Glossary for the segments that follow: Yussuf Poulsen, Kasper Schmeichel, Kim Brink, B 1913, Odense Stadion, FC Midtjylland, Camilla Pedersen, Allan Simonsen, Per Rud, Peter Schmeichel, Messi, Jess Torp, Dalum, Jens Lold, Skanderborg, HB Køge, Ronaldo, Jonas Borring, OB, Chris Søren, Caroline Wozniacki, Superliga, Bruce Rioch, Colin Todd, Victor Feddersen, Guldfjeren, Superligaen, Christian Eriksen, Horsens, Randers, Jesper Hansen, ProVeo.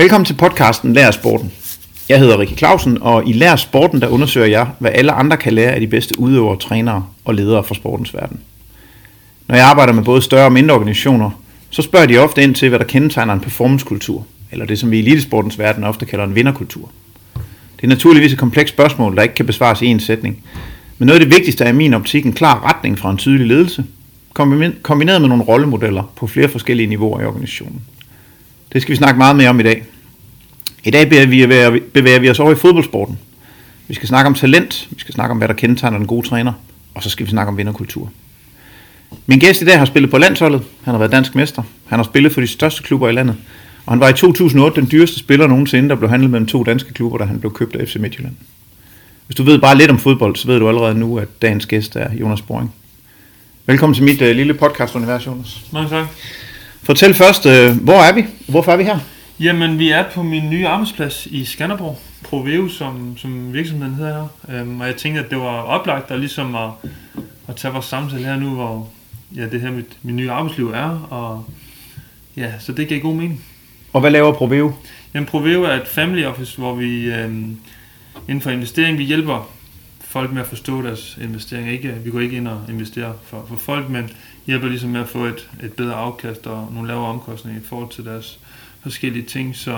Velkommen til podcasten Lær Sporten. Jeg hedder Ulrik Laursen, og i Lær Sporten der undersøger jeg, hvad alle andre kan lære af de bedste udøvere, trænere og ledere fra sportens verden. Når jeg arbejder med både større og mindre organisationer, så spørger de ofte ind til, hvad der kendetegner en performancekultur, eller det som vi i elitesportens verden ofte kalder en vinderkultur. Det er naturligvis et komplekst spørgsmål, der ikke kan besvares i en sætning, men noget af det vigtigste er i min optik en klar retning fra en tydelig ledelse, kombineret med nogle rollemodeller på flere forskellige niveauer i organisationen. Det skal vi snakke meget mere om i dag. I dag bevæger vi os over i fodboldsporten. Vi skal snakke om talent, vi skal snakke om, hvad der kendetegner den gode træner, og så skal vi snakke om vinderkultur. Min gæst i dag har spillet på landsholdet, han har været dansk mester, han har spillet for de største klubber i landet, og han var i 2008 den dyreste spiller nogensinde, der blev handlet mellem to danske klubber, da han blev købt af FC Midtjylland. Hvis du ved bare lidt om fodbold, så ved du allerede nu, at dagens gæst er Jonas Borring. Velkommen til mit lille podcast-univers, Jonas. Mange tak. Fortæl først, hvor er vi? Hvorfor er vi her? Jamen, vi er på min nye arbejdsplads i Skanderborg, ProVeo, som virksomheden hedder her. Og jeg tænkte, at det var oplagt ligesom at tage vores samtale her nu, hvor ja, det her mit nye arbejdsliv er. Og ja, så det giver god mening. Og hvad laver ProVeo? Jamen, ProVeo er et family office, hvor vi inden for investering, vi hjælper folk med at forstå deres investeringer. Ikke, vi går ikke ind og investerer for folk, men hjælper ligesom med at få et bedre afkast og nogle lavere omkostninger i forhold til deres forskellige ting. Så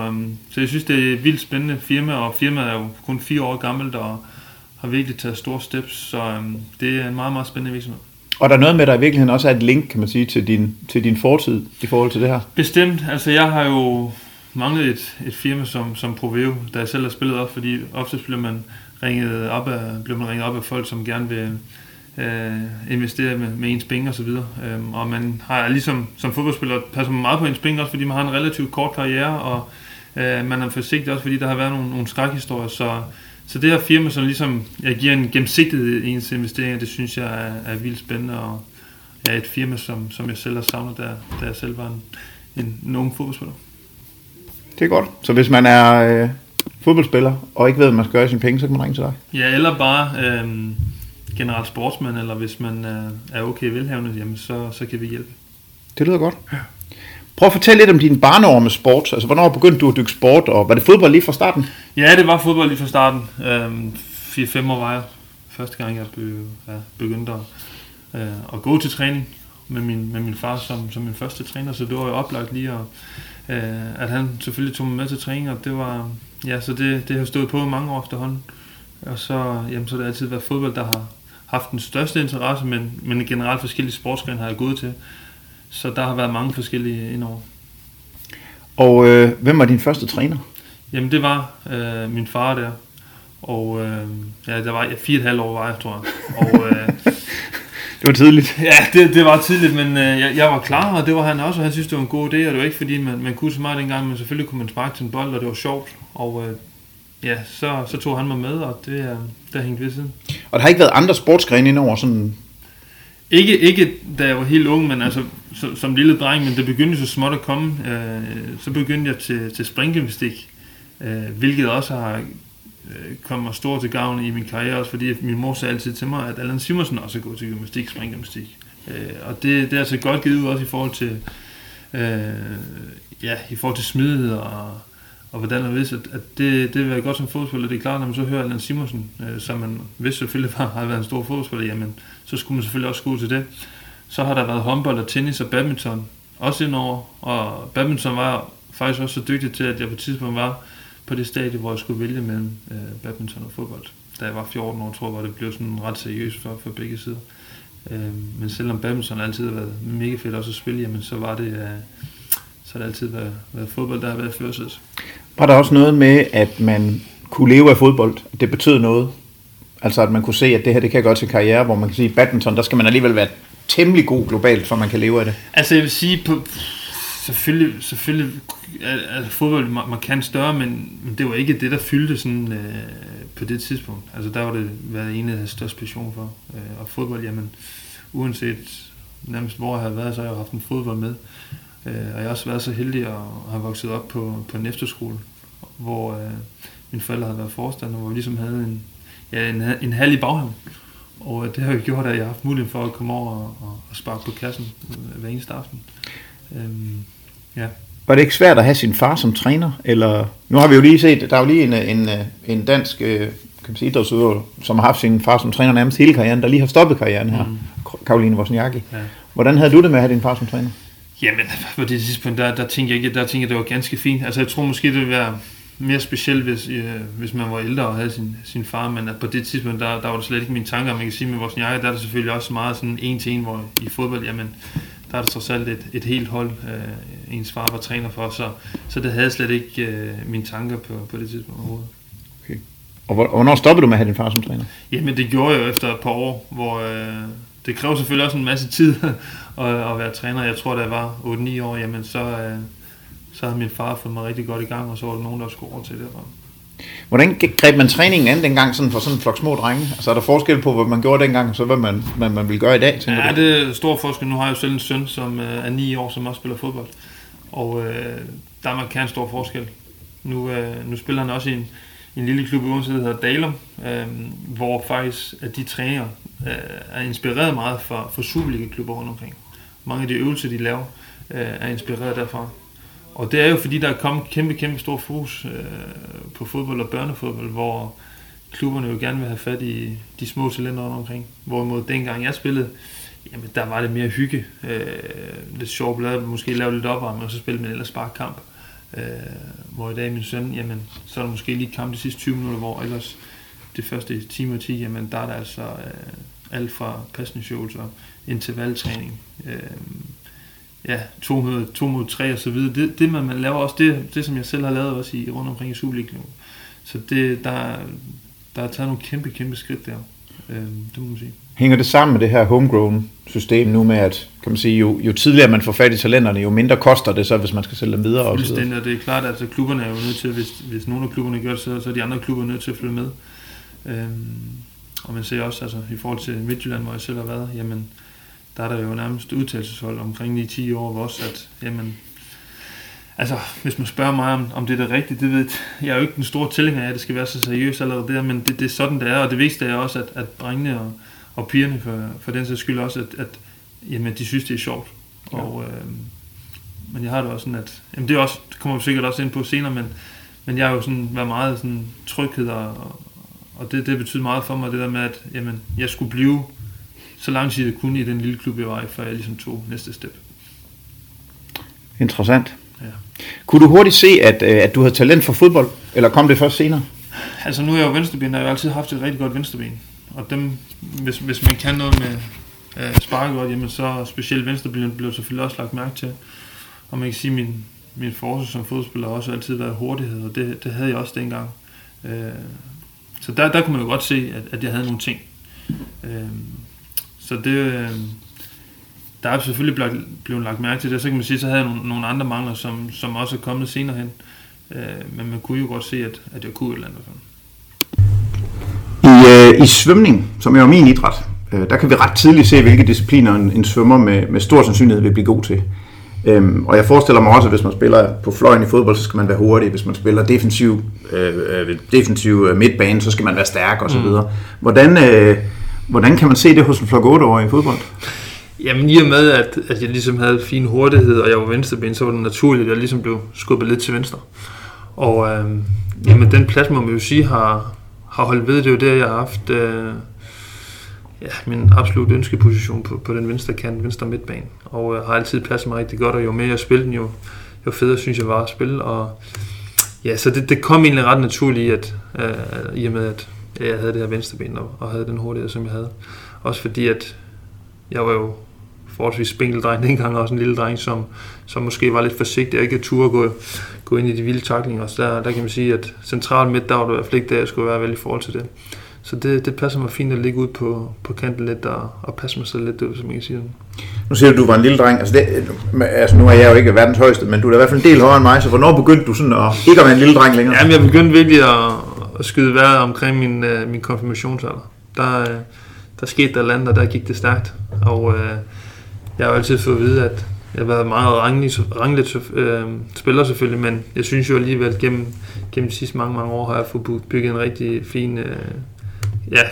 jeg synes, det er et vildt spændende firma, og firmaet er jo kun 4 år gammelt og har virkelig taget store steps, så det er en meget, meget spændende virksomhed. Og der er noget med, der i virkeligheden også er et link, kan man sige, til din fortid i forhold til det her? Bestemt. Altså, jeg har jo manglet et firma som ProVeo, da jeg selv har spillet op, fordi ofte bliver man ringet op af folk, som gerne vil investere med ens penge og så videre. Og man har ligesom som fodboldspiller passer man meget på ens penge også, fordi man har en relativt kort karriere, og man er forsigtig også, fordi der har været nogle skrækhistorier. Så det her firma, som ligesom jeg giver en gennemsigtighed i ens investeringer, det synes jeg er vildt spændende, og er et firma, som jeg selv har savnet, da jeg selv var en ung fodboldspiller. Det er godt. Så hvis man er fodboldspiller og ikke ved, hvad man skal gøre sine penge, så kan man ringe til dig? Ja, eller bare generelt sportsmand, eller hvis man er okay velhavende, jamen så kan vi hjælpe. Det lyder godt. Ja. Prøv at fortælle lidt om dine barneår med sport. Altså, hvornår begyndte du at dykke sport, og var det fodbold lige fra starten? Ja, det var fodbold lige fra starten. 4-5 år var jeg første gang, jeg begyndte at gå til træning med min far som min første træner, så det var jo oplagt lige, og at han selvfølgelig tog mig med til træning, og det var, ja, så det har stået på mange år efterhånden. Og så har det altid været fodbold, der har haft den største interesse, men generelt forskellige sportsgrene har jeg gået til. Så der har været mange forskellige indover. Og hvem var din første træner? Jamen, det var min far der. Og der var 4,5 år var jeg, tror jeg. Og, det var tidligt. Ja, det var tidligt, men jeg var klar, og det var han også, og han synes, det var en god idé. Og det var ikke, fordi man kunne så meget dengang, men selvfølgelig kunne man sparke til en bold, og det var sjovt. Og så tog han mig med, og det der hængte ved siden. Og der har ikke været andre sportsgrene indover sådan? Ikke da jeg var helt ung, men altså som lille dreng, men det begyndte så småt at komme. Så begyndte jeg til springgymnastik, hvilket også har kommet mig stort til gavn i min karriere, også fordi min mor sagde altid til mig, at Allan Simonsen også er god til springgymnastik. Og det er altså godt givet ud også i forhold til i forhold til smidighed og hvordan man vidste, at det var godt som fodboldspiller. Det er klart, når man så hører Allan Simonsen, som man vidste selvfølgelig har været en stor fodboldspiller, jamen så skulle man selvfølgelig også gå til det. Så har der været håndbold og tennis og badminton også indover, og badminton var jeg faktisk også så dygtig til, at jeg på et tidspunkt var på det stadie, hvor jeg skulle vælge mellem badminton og fodbold. Da jeg var 14 år, tror jeg, det blev sådan ret seriøst for begge sider. Men selvom badminton altid har været mega fedt også at spille, jamen så var det... Så har det altid været fodbold, der har været førsæt. Var der også noget med, at man kunne leve af fodbold? Det betød noget? Altså, at man kunne se, at det her, det kan gøre til karriere, hvor man kan sige, at badminton, der skal man alligevel være temmelig god globalt, for man kan leve af det. Altså, jeg vil sige, selvfølgelig er fodbold markant større, men det var ikke det, der fyldte sådan, på det tidspunkt. Altså, der var det været en af deres største passion for. Og fodbold, jamen, uanset nærmest hvor jeg havde været, så har jeg haft en fodbold med. Og jeg har også været så heldig at have vokset op på en efterskole, hvor mine forældre havde været forstander, hvor vi ligesom havde en hal i baghaven. Og det har jo gjort, at jeg har haft mulighed for at komme over og sparke på kassen hver eneste aften. Var det ikke svært at have sin far som træner? Eller nu har vi jo lige set, der er jo lige en dansk idrætsudøver, som har haft sin far som træner nærmest hele karrieren, der lige har stoppet karrieren her, Caroline Wozniacki. Ja. Hvordan havde du det med at have din far som træner? Jamen, på det tidspunkt, der tænkte jeg ikke, det var ganske fint. Altså, jeg tror måske, det ville være mere specielt, hvis man var ældre og havde sin far, men at på det tidspunkt, der var det slet ikke mine tanker. Man kan sige, med Wozniacki, der er det selvfølgelig også meget sådan en til en, hvor i fodbold, jamen, der er det trods alt et helt hold, ens far var træner for, så det havde slet ikke mine tanker på det tidspunkt overhovedet. Okay. Og hvornår stoppede du med at have din far som træner? Jamen, det gjorde jeg jo efter et par år, hvor... Det kræver selvfølgelig også en masse tid at være træner. Jeg tror, da jeg var 8-9 år, jamen så havde min far fået mig rigtig godt i gang, og så var der nogen, der skulle over til det. Hvordan greb man træningen an dengang sådan for sådan en flok små drenge? Altså er der forskel på, hvad man gjorde dengang, og så hvad man vil gøre i dag? Ja, det er stor forskel. Nu har jeg jo selv en søn, som er 9 år, som også spiller fodbold. Og der er markant stor forskel. Nu spiller han også i en lille klub i Odense, der hedder Dalum, hvor faktisk at de træner er inspireret meget for Superliga-klubber rundt omkring. Mange af de øvelser, de laver, er inspireret derfra. Og det er jo fordi, der er kommet kæmpe stor fokus på fodbold og børnefodbold, hvor klubberne jo gerne vil have fat i de små talenter rundt omkring. Hvorimod dengang jeg spillede, jamen der var det mere hygge. Lidt sjovt blad, måske lave lidt opvarmning, og så spille man ellers bare kamp. Hvor i dag min søn, jamen, så er der måske lige kamp de sidste 20 minutter, hvor ellers det første time og 10, jamen der er der altså alt fra pasningsøvelser, intervaltræning, ja, 2 mod 3 og så videre. Det man laver også, det som jeg selv har lavet også rundt omkring i Superligaen. Så det, der er taget nogle kæmpe skridt der, det må man sige. Hænger det sammen med det her homegrown system nu med, at kan man sige, jo tidligere man får fat i talenterne, jo mindre koster det så, hvis man skal sælge dem videre? Det er klart, at altså, klubberne er jo nødt til, hvis nogle af klubberne gør det, så er de andre klubber nødt til at flytte med. Og man ser også, altså i forhold til Midtjylland, hvor jeg selv har været, jamen der er der jo nærmest udtalelseshold omkring de 10 år, hvor også at, jamen, altså hvis man spørger mig om det er det rigtige, det ved jeg er jo ikke den store tilhænger af, at det skal være så seriøst allerede der, men det er sådan, det er, og det vigtigste er også, at drengene og pigerne for den sags skyld også, at jamen, de synes, det er sjovt. Ja. Og, men jeg har det også sådan, at jamen, det er også, det kommer vi sikkert også ind på senere, men jeg har jo sådan været meget sådan tryghed, og det betyder meget for mig, det der med, at jamen, jeg skulle blive så lang tid jeg kunne i den lille klub, jeg var i, før jeg ligesom tog næste step. Interessant. Ja. Kunne du hurtigt se, at du havde talent for fodbold, eller kom det først senere? Altså nu er jeg jo venstreben, og jeg har altid haft et rigtig godt venstreben. Og dem, hvis man kan noget med sparke godt, jamen så specielt venstrebenet blev selvfølgelig også lagt mærke til. Og man kan sige, at min force som fodspiller har også altid været hurtighed, og det havde jeg også dengang. Så der kunne man jo godt se, at jeg havde nogle ting. Så det... Der er selvfølgelig blevet lagt mærke til det, så kan man sige, så havde jeg nogle andre mangler, som også er kommet senere hen. Men man kunne jo godt se, at jeg kunne et eller andet. I svømning, som er min idræt, der kan vi ret tidligt se, hvilke discipliner en svømmer med stor sandsynlighed vil blive god til. Og jeg forestiller mig også, at hvis man spiller på fløjen i fodbold, så skal man være hurtig. Hvis man spiller defensiv midtbane, så skal man være stærk osv. Hvordan kan man se det hos en flok 8-årige i fodbold? Jamen i og med, at jeg ligesom havde fin hurtighed, og jeg var venstreben, så var det naturligt, at jeg ligesom blev skubbet lidt til venstre. Og jamen, den plads, må man jo sige, har holdt ved. Det er jo der, jeg har haft min absolut ønskeposition på den venstre kant, venstre midtbane. Og har altid pladset mig rigtig godt, og jo mere jeg spillede den, jo federe synes jeg var at spille. Og ja, så det kom egentlig ret naturligt, i og med, at jeg havde det her venstreben, og havde den hurtighed, som jeg havde. Også fordi, at jeg var jo forholdsvis spinkeldreng dengang, også en lille dreng, som måske var lidt forsigtig og ikke turde gå ind i de vilde taklinger. Så der kan man sige, at central midt, der var det i hvert fald ikke der, jeg skulle være vel i forhold til det. Så det passer mig fint at ligge ud på kanten lidt og passe mig selv lidt ud, som jeg kan sige. Nu siger du var en lille dreng. Altså nu er jeg jo ikke verdens højeste, men du er i hvert fald en del højere end mig, så hvornår begyndte du sådan at være en lille dreng længere? Jamen jeg begyndte virkelig at skyde vejret omkring min konfirmationsalder. Der skete der land, og der gik det stærkt. Og jeg har altid fået at vide, at jeg har været meget ranglet spiller selvfølgelig, men jeg synes jo alligevel, gennem de sidste mange år, har jeg fået bygget en rigtig fin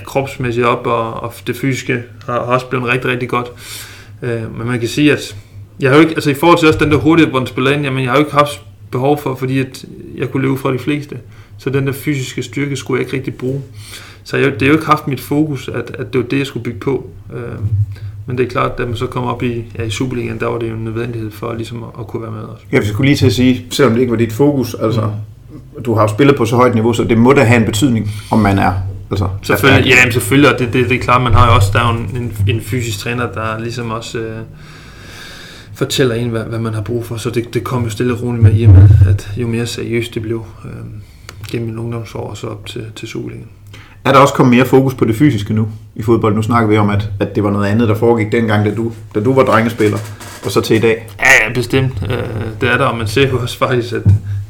kropsmæssigt op, og det fysiske har også blevet rigtig, rigtig godt. Men man kan sige, at Jeg har jo ikke, altså i forhold til også den der hurtighed, hvor den spiller ind, jamen jeg har jo ikke haft behov for, fordi at jeg kunne løbe fra de fleste. Så den der fysiske styrke skulle jeg ikke rigtig bruge. Så det er jo ikke haft mit fokus, at det var det, jeg skulle bygge på. Men det er klart, da man så kom op i Superligaen, der var det jo en nødvendighed for ligesom at kunne være med også. Jeg skulle lige til at sige, selvom det ikke var dit fokus, altså du har jo spillet på så højt niveau, så det må da have en betydning, om man er. Altså, selvfølgelig, ja, selvfølgelig, og det er klart, man har jo også, der er jo en fysisk træner, der ligesom også fortæller en, hvad man har brug for. Så det kom jo stille og roligt med i, at jo mere seriøst det blev gennem min ungdomsår og så op til Superligaen. Er der også kommet mere fokus på det fysiske nu i fodbold? Nu snakker vi om, at det var noget andet, der foregik dengang, da du var drengespiller, og så til i dag. Ja, bestemt. Det er der, og man ser jo også faktisk,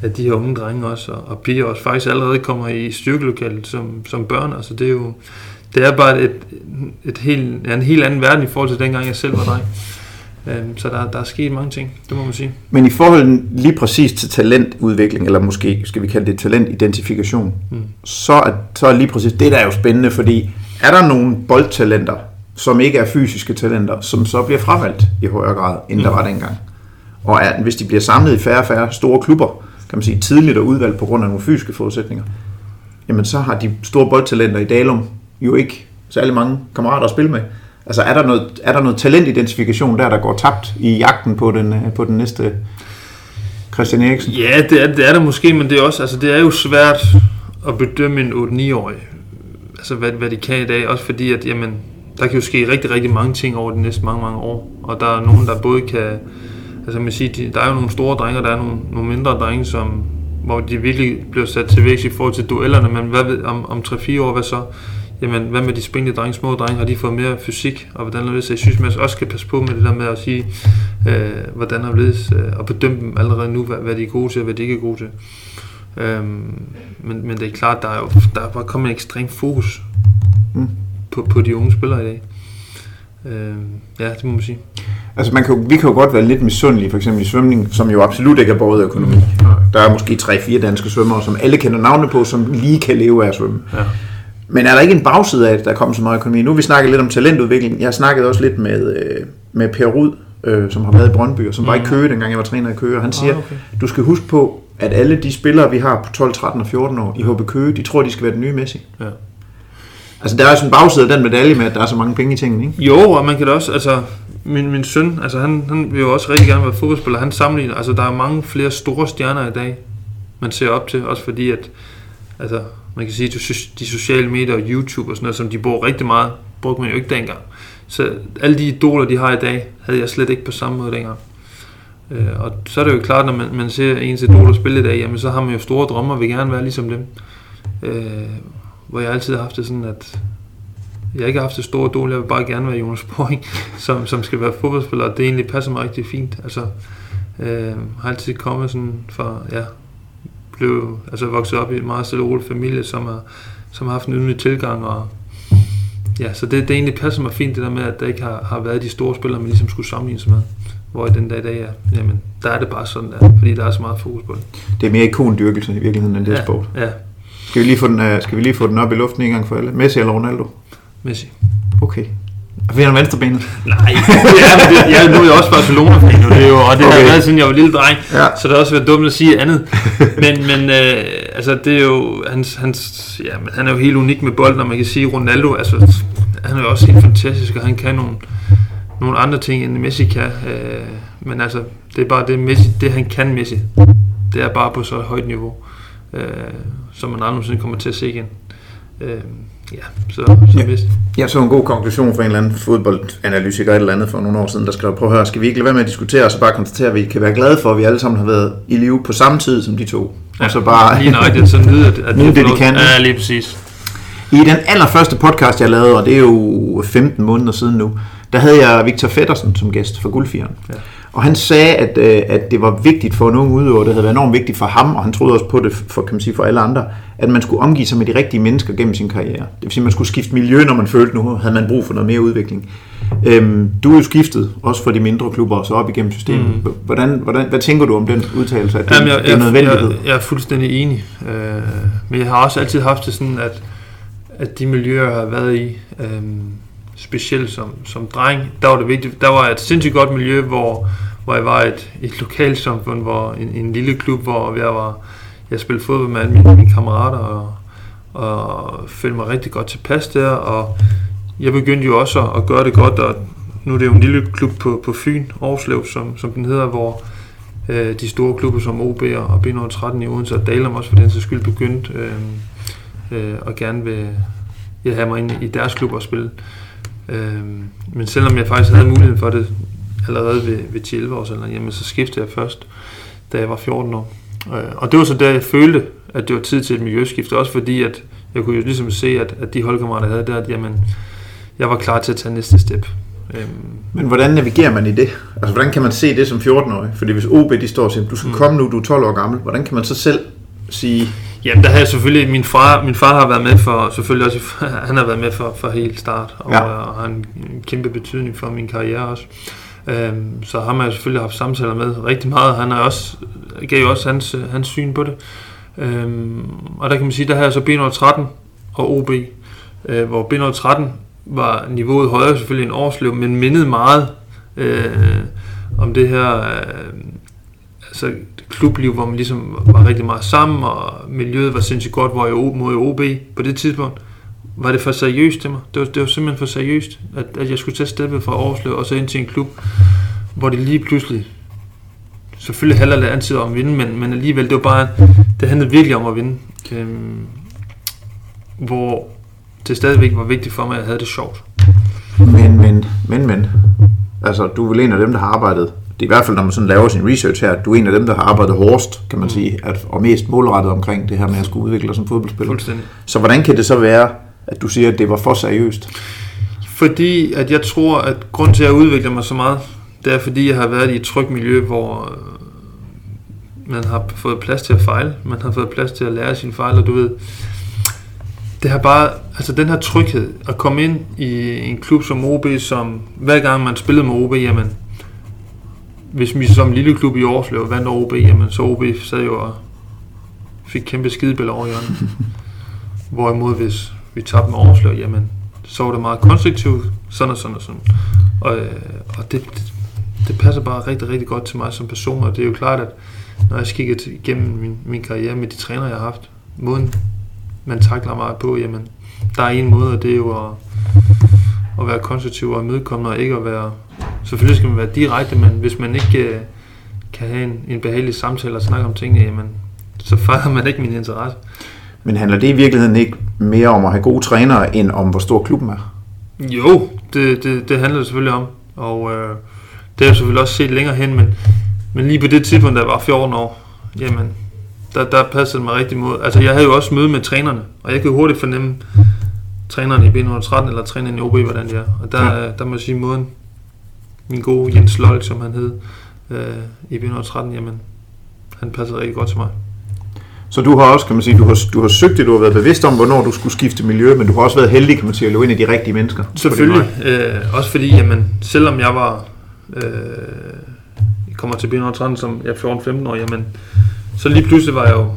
at de her unge drenge også, og piger også faktisk allerede kommer i styrkelokalet som børn. Altså det er bare en helt anden verden i forhold til dengang, jeg selv var dreng. Så der er sket mange ting, det må man sige. Men i forhold lige præcis til talentudvikling, eller måske skal vi kalde det talentidentifikation, så er lige præcis det, der er jo spændende, fordi er der nogle boldtalenter, som ikke er fysiske talenter, som så bliver fravalgt i højere grad, end der var dengang? Og hvis de bliver samlet i færre og færre store klubber, kan man sige tidligt og udvalgt på grund af nogle fysiske forudsætninger, jamen så har de store boldtalenter i Dalum jo ikke særlig mange kammerater at spille med. Altså er der noget talentidentifikation der går tabt i jagten på den næste Christian Eriksen? Ja, det er der måske, men det er også, altså det er jo svært at bedømme en 8-9-årig. Altså hvad de kan i dag, også fordi at jamen der kan jo ske rigtig rigtig mange ting over de næste mange år, og der er nogen der både kan, altså man siger, der er jo nogle store drenge, og der er nogle mindre drenge, som hvor de virkelig bliver sat til vækst i forhold til duellerne, men hvad ved om 3-4 år, hvad så? Jamen, hvad med de spændende drenge, små drenge, har de fået mere fysik, og hvordan har det sig? Jeg synes, man også skal passe på med det der med at sige, hvordan har det og bedømme dem allerede nu, hvad de er gode til, og hvad de ikke er gode til. Men det er klart, der er bare kommet en ekstrem fokus på de unge spillere i dag. Ja, det må man sige. Altså, vi kan jo godt være lidt misundelige, for eksempel i svømning, som jo absolut ikke er båret af økonomi. Der er måske 3-4 danske svømmere, som alle kender navne på, som lige kan leve af at svømme. Ja. Men er der ikke en bagside af, at der kommer så meget økonomi? Nu vi snakker lidt om talentudvikling. Jeg snakkede også lidt med Per Rud, som har været i Brøndby, og som var i Køge, dengang jeg var træner i Køge. Og han siger, du skal huske på, at alle de spillere, vi har på 12, 13 og 14 år i HB Køge, de tror, de skal være den nye Messi. Ja. Altså, der er også en bagside af den medalje med, at der er så mange penge i tingene, ikke? Jo, og man kan da også, altså, min søn, altså, han vil jo også rigtig gerne være fodboldspiller. Han sammenligner, altså, der er mange flere store stjerner i dag, man ser op til, også fordi, at, altså, man kan sige, at de sociale medier og YouTube og sådan noget, som de bruger rigtig meget, brugte man jo ikke dengang. Så alle de idoler, de har i dag, havde jeg slet ikke på samme måde dengang. Og så er det jo klart, når man ser ens idoler spille i dag, jamen så har man jo store drømmer og vil gerne være ligesom dem. Hvor jeg altid har haft det sådan, at jeg ikke har haft det store idol, jeg vil bare gerne være Jonas Borring, som skal være fodboldspiller, og det egentlig passer mig rigtig fint. Altså, har altid kommet sådan fra, ja... blev altså vokset op i en meget stille og rolig familie, som har haft en ydmyg tilgang, og ja, så det egentlig passer mig fint, det der med, at der ikke har været de store spillere, man ligesom skulle sammenligne sig med, hvor i den dag i dag er, jamen, der er det bare sådan der, fordi der er så meget fokus på det. Det er mere ikondyrkelsen i virkeligheden, end det er sport. Ja. Skal vi lige få den op i luften en gang for alle? Messi eller Ronaldo? Messi. Okay. Og vi har en venstrebenet. Nej, nu er jeg også Barcelona-fan, og det er jo, og det har været, siden jeg var lille dreng, så det har også været dumt at sige andet. Men altså, det er jo, han er jo helt unik med bolden, og man kan sige, Ronaldo, altså, han er jo også helt fantastisk, og han kan nogle andre ting, end Messi kan. Men altså, det er bare det, Messi, det han kan, Messi, det er bare på så et højt niveau, som man aldrig nogensinde kommer til at se igen. Så en god konklusion fra en eller anden fodboldanalytiker eller andet for nogle år siden, der skrev, prøv at høre, skal vi ikke lade være med at diskutere, og så bare konstatere, at vi kan være glade for, at vi alle sammen har været i live på samme tid som de to. Ja, og så bare... lige nøjagtigt, så nyde, at det de kan. Ja, lige præcis. I den allerførste podcast, jeg lavede, og det er jo 15 måneder siden nu, der havde jeg Victor Feddersen som gæst fra Guldfjeren. Ja. Og han sagde, at det var vigtigt for en ung udøver, det havde været enormt vigtigt for ham, og han troede også på det for, kan man sige, for alle andre, at man skulle omgive sig med de rigtige mennesker gennem sin karriere. Det vil sige, at man skulle skifte miljø, når man følte, nu havde man brug for noget mere udvikling. Du er jo skiftet, også for de mindre klubber, og så op igennem systemet. Hvad tænker du om den udtalelse, at det er nødvendighed? Jeg er fuldstændig enig. Men jeg har også altid haft det sådan, at de miljøer, jeg har været i, specielt som dreng, der var det vigtigt. Der var et sindssygt godt miljø, hvor hvor jeg var et lokalsamfund, hvor en lille klub, hvor jeg spillede fodbold med mine kammerater og følte mig rigtig godt tilpas der, og jeg begyndte jo også at gøre det godt, og nu er det jo en lille klub på Fyn, Aarslev, som den hedder, hvor de store klubber som OB og B 1913 i Odense og Dalum også for den sags skyld begyndte og gerne vil have mig ind i deres klub og spille. Men selvom jeg faktisk havde muligheden for det allerede ved 11 års alderen, jamen så skiftede jeg først, da jeg var 14 år. Og det var så der, jeg følte, at det var tid til et miljøskifte, også fordi at jeg kunne jo ligesom se, at de holdkammerater, jeg havde der, at jamen, jeg var klar til at tage næste step. Men hvordan navigerer man i det? Altså hvordan kan man se det som 14-årig? Fordi hvis OB de står og siger, du skal komme nu, du er 12 år gammel, hvordan kan man så selv sige... Jamen der har jeg selvfølgelig, min far har været med for, selvfølgelig også, han har været med for hele start, og, ja. Og har en kæmpe betydning for min karriere også. Så ham har jeg selvfølgelig haft samtaler med rigtig meget, han har også, gav jo også hans syn på det. Og der kan man sige, der har jeg så B 1913 og OB, hvor B 1913 var niveauet højere selvfølgelig end Aarslev, men mindede meget om det her altså klubliv, hvor man ligesom var rigtig meget sammen, og miljøet var sindssygt godt, hvor jeg mod OB på det tidspunkt, var det for seriøst til mig. Det var simpelthen for seriøst, at jeg skulle tage steppet fra Aarslev og så ind til en klub, hvor det lige pludselig, selvfølgelig handler det altid om at vinde, men alligevel, det var bare, det handlede virkelig om at vinde. Hvor det stadigvæk var vigtigt for mig, at jeg havde det sjovt. Men. Altså, du er vel en af dem, der har arbejdet, det er i hvert fald, når man sådan laver sin research her, du er en af dem, der har arbejdet hårdest, kan man sige, og mest målrettet omkring det her med at skulle udvikle dig som fodboldspiller. Fuldstændig. Så hvordan kan det så være, at du siger, at det var for seriøst? Fordi at jeg tror, at grunden til, at jeg udvikler mig så meget, det er, fordi jeg har været i et trygt miljø, hvor man har fået plads til at fejle, man har fået plads til at lære sine fejl, og du ved... Det har bare, altså den her tryghed, at komme ind i en klub som OB, som hver gang man spillede med OB, jamen, hvis vi som lille klub i Aarslev vandt OB, jamen, så OB sad jo og fik kæmpe skidebæller over hjørnet. Hvorimod hvis vi tabte med Aarslev, jamen, så var det meget konstruktivt, sådan. Og det passer bare rigtig, rigtig godt til mig som person, og det er jo klart, at når jeg kigger igennem min karriere med de trænere, jeg har haft, måden man takler meget på, jamen der er en måde, og det er jo at være konstruktiv og imødekommende, og ikke at være, selvfølgelig skal man være direkte, men hvis man ikke kan have en behagelig samtale og snakke om tingene, jamen så fejler man ikke min interesse. Men handler det i virkeligheden ikke mere om at have gode trænere, end om hvor stor klubben er? Jo, det handler det selvfølgelig om, og det har jeg selvfølgelig også set længere hen, men lige på det tidspunkt, da jeg var 14 år, jamen der passede mig rigtig mod. Altså, jeg havde jo også møde med trænerne, og jeg kunne hurtigt fornemme trænerne i B 1913 eller trænerne i OB, hvordan det er. Og der må jeg sige, måden min gode Jens Lold, som han hed, i B 1913, jamen, han passede rigtig godt til mig. Så du har også, kan man sige, du har søgt det, du har været bevidst om, hvornår du skulle skifte miljø, men du har også været heldig, kan man sige, at løbe ind i de rigtige mennesker. Selvfølgelig. Også fordi, jamen, selvom jeg var... jeg kommer til B 1913 som jeg 14-15 år, jamen... Så lige pludselig var jeg jo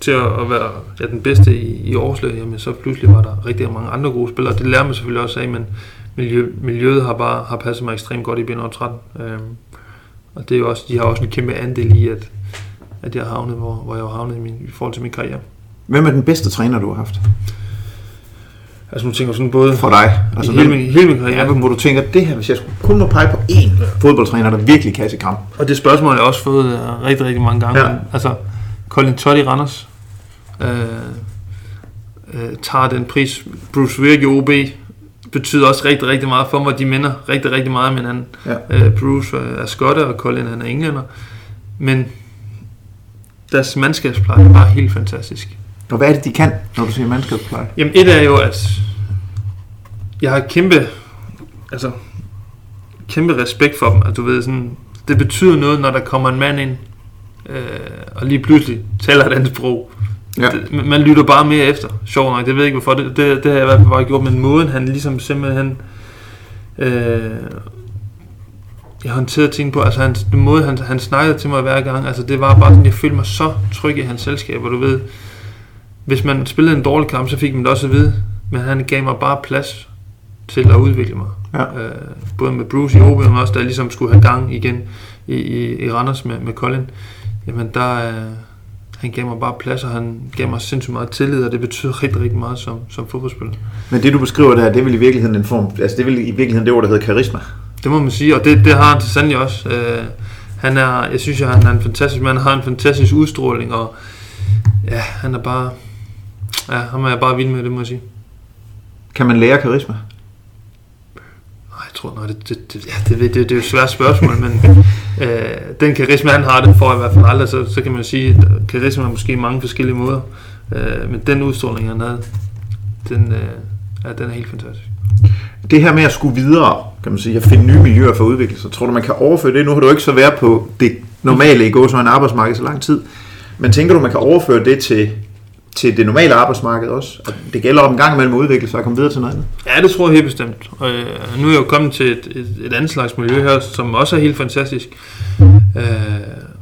til at være den bedste i Aarslev, jamen så pludselig var der rigtig mange andre gode spillere. Det lærer man selvfølgelig også af, men miljøet har passet mig ekstremt godt i B 1913. Og det er jo også, de har også en kæmpe andel i, at jeg har havnet, hvor jeg har havnet i forhold til min karriere. Hvem er den bedste træner, du har haft? Altså nu tænker sådan både... For dig? Altså, hele min karriere. Ja, hvor du tænker, det her, hvis jeg kun må pege på én fodboldtræner, der virkelig kan se kamp. Og det spørgsmål har jeg også fået rigtig, rigtig mange gange. Ja. Altså, Colin Todd i Randers tager den pris. Bruce Rioch i OB betyder også rigtig, rigtig meget for mig. De minder rigtig, rigtig meget om hinanden. Ja. Bruce er skotter, og Colin han er englænder. Men deres mandskabspleje er bare helt fantastisk. Og hvad er det, de kan, når du siger mandskabspleje? Jamen, et er jo, at jeg har kæmpe respekt for dem. At du ved, sådan, det betyder noget, når der kommer en mand ind, og lige pludselig taler et andet sprog. Ja. Man lytter bare mere efter. Sjovt nok, det ved jeg ikke, hvorfor. Det har jeg i hvert fald bare gjort, men måden, han ligesom simpelthen... jeg håndterede ting på, altså den måde, han snakkede til mig hver gang, altså det var bare sådan, jeg følte mig så tryg i hans selskab, og du ved... Hvis man spillede en dårlig kamp, så fik man det også at vide, men han gav mig bare plads til at udvikle mig. Ja. Både med Bruce i OB, men også der ligesom skulle have gang igen i Randers med Colin, jamen der han gav mig bare plads, og han gav mig sindssygt meget tillid, og det betyder rigtig, rigtig meget som fodboldspiller. Men det du beskriver der, det er vel i virkeligheden en form, altså det er vel i virkeligheden det ord, der hedder karisma? Det må man sige, og det har han til sandelig også. Jeg synes, at han er en fantastisk mand, han har en fantastisk udstråling, og ja, han er bare, ja, ham er jeg bare vild med, det må jeg sige. Kan man lære karisma? Det er jo et svært spørgsmål, men den karisma, han har, den får jeg i hvert fald aldrig, så kan man sige, at karisma er måske mange forskellige måder, men den udstråling, han havde, den er helt fantastisk. Det her med at skulle videre, kan man sige, at finde nye miljøer for at udvikle sig, tror du, man kan overføre det? Nu har du ikke så været på det normale i gåseøjne arbejdsmarked så lang tid, men tænker du, man kan overføre det til det normale arbejdsmarked også? Og det gælder om en gang imellem at udvikle sig og komme videre til noget andet? Ja, det tror jeg helt bestemt. Og nu er jeg jo kommet til et andet slags miljø her, som også er helt fantastisk.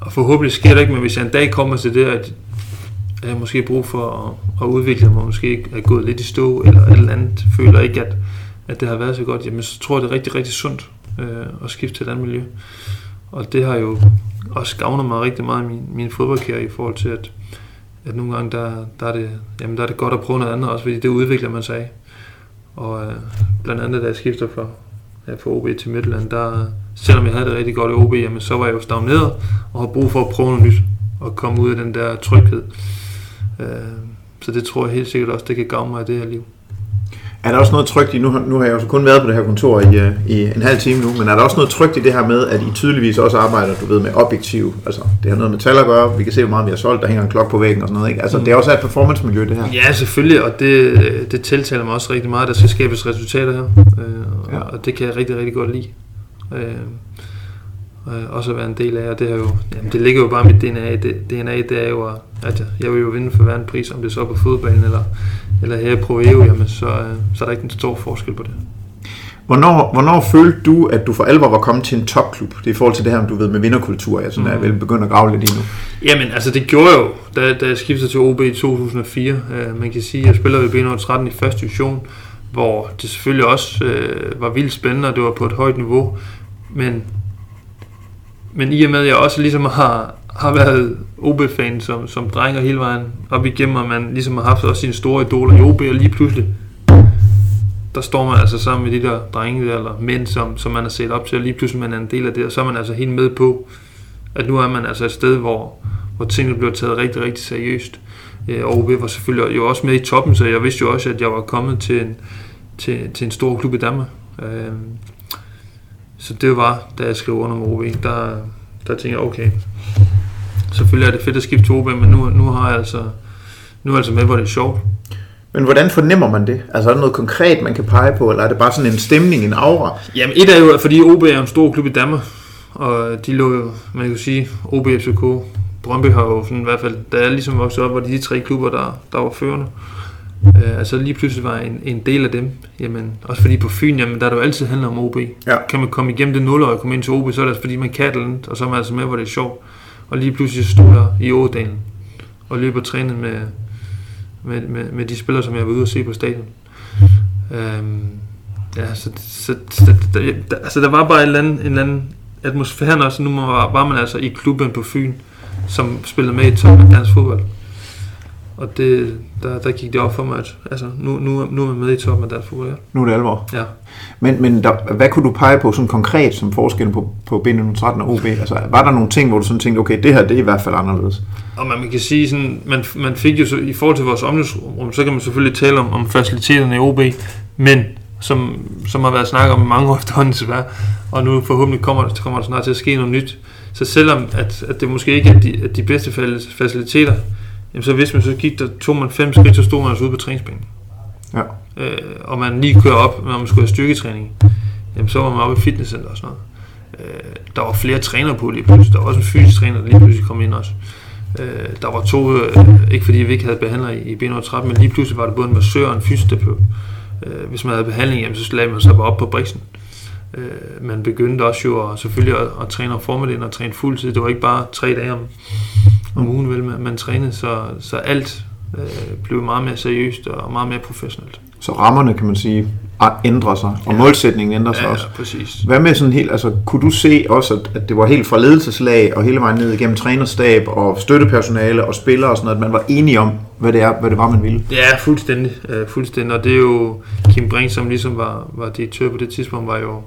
Og forhåbentlig sker det ikke, men hvis jeg en dag kommer til det, at jeg måske brug for at udvikle mig, måske ikke er gået lidt i stå, eller et eller andet, føler ikke, at det har været så godt, jamen så tror jeg, det er rigtig, rigtig sundt at skifte til et andet miljø. Og det har jo også gavnet mig rigtig meget i min fodboldkarriere i forhold til, at nogle gange, der er det godt at prøve noget andet også, fordi det udvikler man sig af. Og blandt andet, da jeg skifter fra OB til Midtjylland, der, selvom jeg havde det rigtig godt i OB, jamen, så var jeg jo stagneret og havde brug for at prøve noget nyt og komme ud af den der tryghed. Så det tror jeg helt sikkert også, det kan gavne mig i det her liv. Er der også noget trygt i, nu har jeg jo så kun været på det her kontor i en halv time nu, men er der også noget trygt i det her med, at I tydeligvis også arbejder, du ved, med objektiv, altså det har noget med tal at gøre, vi kan se, hvor meget vi har solgt, der hænger en klokke på væggen og sådan noget, ikke? Altså det er også et performance-miljø, det her. Ja, selvfølgelig, og det tiltaler mig også rigtig meget, der skal skabes resultater her, og det kan jeg rigtig, rigtig godt lide. Også at være en del af, og det har jo, jamen, det ligger jo bare i mit DNA, det er jo, at jeg vil jo vinde for hver en pris, om det så er på fodbanen eller her i ProVeo, jamen så er der ikke en stor forskel på det. Hvornår følte du, at du for alvor var kommet til en topklub? Det er i forhold til det her, du ved, med vinderkultur, jeg sådan er vel begyndt at grave lidt i nu. Jamen, altså det gjorde jeg jo, da jeg skiftede til OB i 2004. Man kan sige, at jeg spillede ved B 1913 i første division, hvor det selvfølgelig også var vildt spændende, og det var på et højt niveau. Men i og med, at jeg også ligesom har været OB-fan som drenger hele vejen op igennem, og man ligesom har haft også sine store idoler i OB, og lige pludselig, der står man altså sammen med de der drenge der, eller mænd, som man har set op til, og lige pludselig man er en del af det, og så er man altså helt med på, at nu er man altså et sted, hvor tingene bliver taget rigtig, rigtig seriøst. Og OB var selvfølgelig jo også med i toppen, så jeg vidste jo også, at jeg var kommet til en stor klub i Danmark. Så det var, da jeg skrev under med OB, der tænkte jeg, okay, selvfølgelig er det fedt at skifte til OB, men nu er jeg altså med, hvor det er sjovt. Men hvordan fornemmer man det? Altså er der noget konkret, man kan pege på, eller er det bare sådan en stemning, en aura? Jamen et er jo, fordi OB er en stor klub i Danmark, og de lå jo, man kan sige, OB, FCK, Brøndby har jo sådan, i hvert fald, da jeg ligesom voksede op, var de tre klubber, der var førende. Altså lige pludselig var en del af dem, jamen, også fordi på Fyn, jamen, der er det jo altid handler om OB. Ja. Kan man komme igennem det nuller og komme ind til OB, så er det altså fordi man kan det, og så er man altså med, hvor det er sjovt. Og lige pludselig stod jeg i Ådalen og løber og træner med de spillere, som jeg var ude og se på stadion. Så der var bare en eller anden atmosfære også, nu var man altså i klubben på Fyn, som spillede med i top af dansk fodbold. Og det, der gik det op for mig, at altså, nu er man med i toppen af dansk fodbold. Ja. Nu er det alvor. Ja. Men der, hvad kunne du pege på sådan konkret som forskellen på B 1913 og OB? Altså, var der nogle ting, hvor du sådan tænkte, okay, det her det er i hvert fald anderledes? Og man kan sige, sådan, man fik jo så, i forhold til vores omløbsrum, så kan man selvfølgelig tale om faciliteterne i OB, men som har været snakket om i mange år efterhånden desværre, og nu forhåbentlig kommer der snart til at ske noget nyt. Så selvom at det måske ikke er de bedste faciliteter, jamen så hvis man så gik, der tog man 5 skridt, så stod man altså ude på træningsbanen. Ja. Og man lige kører op, når man skulle have styrketræning, jamen så var man oppe i fitnesscenter og sådan noget. Der var flere trænere på lige pludselig. Der var også en fysisk træner, der lige pludselig kom ind også. Der var 2, ikke fordi vi ikke havde behandlere i B1913, men lige pludselig var der både en massør og en fysioterapeut. Hvis man havde behandling, jamen så lagde man sig bare op på briksen. Man begyndte også jo selvfølgelig at træne om formiddagen og træne fuldtid. Det var ikke bare 3 dage om ugen, vel, man trænede, så alt blev meget mere seriøst og meget mere professionelt. så rammerne, kan man sige, ændrer sig, og målsætningen ændrer sig også. Præcis. Hvad med sådan helt, altså kunne du se også, at det var helt fra ledelseslag og hele vejen ned igennem trænerstab og støttepersonale og spillere og sådan noget, at man var enige om, hvad det var, man ville? Ja, fuldstændig. Og det er jo Kim Brink, som ligesom var direktør på det tidspunkt, var jo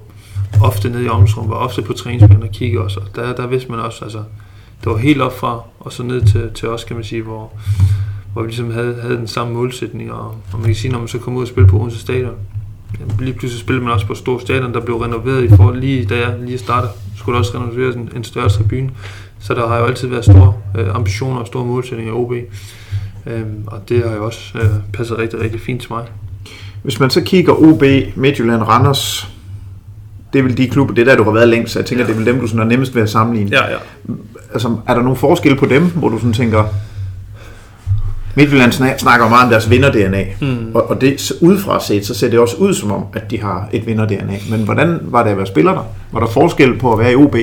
ofte nede i omsorgen, var ofte på træningsbanen og kiggede også, og der vidste man også, altså det var helt op fra og så ned til os, kan man sige, hvor vi ligesom havde den samme målsætning, og man kan sige, når man så kom ud og spille på Odense Stadion, lige pludselig spillede man også på store stadion, der blev renoveret i forhold lige da jeg lige startede, skulle også renoveres en større tribune, så der har jo altid været store ambitioner og store målsætninger i OB, og det har jo også passet rigtig, rigtig fint til mig. Hvis man så kigger OB, Midtjylland, Randers, det vil de klubber, det er der, du har været længst, så jeg tænker, det vil dem, du sådan er nemmest ved at sammenligne. Ja, ja. Altså, er der nogle forskelle på dem, hvor du sådan tænker, Midtjylland snakker meget om deres vinder-DNA, og det, udefra set, så ser det også ud som om, at de har et vinder-DNA. Men hvordan var det at være spiller der? Var der forskel på at være i OB?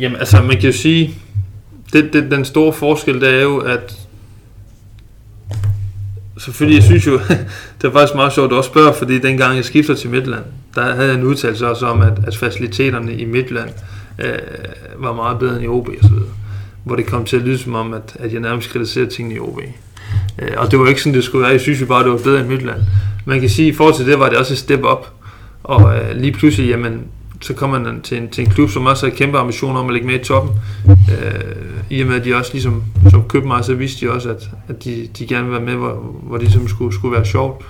Jamen, altså, man kan jo sige, den store forskel, der er jo, at selvfølgelig, jeg synes jo, det er faktisk meget sjovt at også spørge, fordi dengang jeg skifter til Midtjylland, der havde jeg en udtalelse også om, at faciliteterne i Midtjylland var meget bedre end i OB og så videre. Hvor det kom til at lyde som om, at jeg nærmest kritiserede tingene i OB. Og det var ikke sådan, det skulle være. Jeg synes jo bare, det var bedre end Midtjylland. Man kan sige, at i forhold til det, var det også et step up. Og lige pludselig, jamen, så kommer man til en klub, som også har kæmpe ambitioner om at ligge med i toppen. I og med, at de også ligesom, som købte mig, så vidste de også, at de gerne ville være med, hvor det som skulle være sjovt.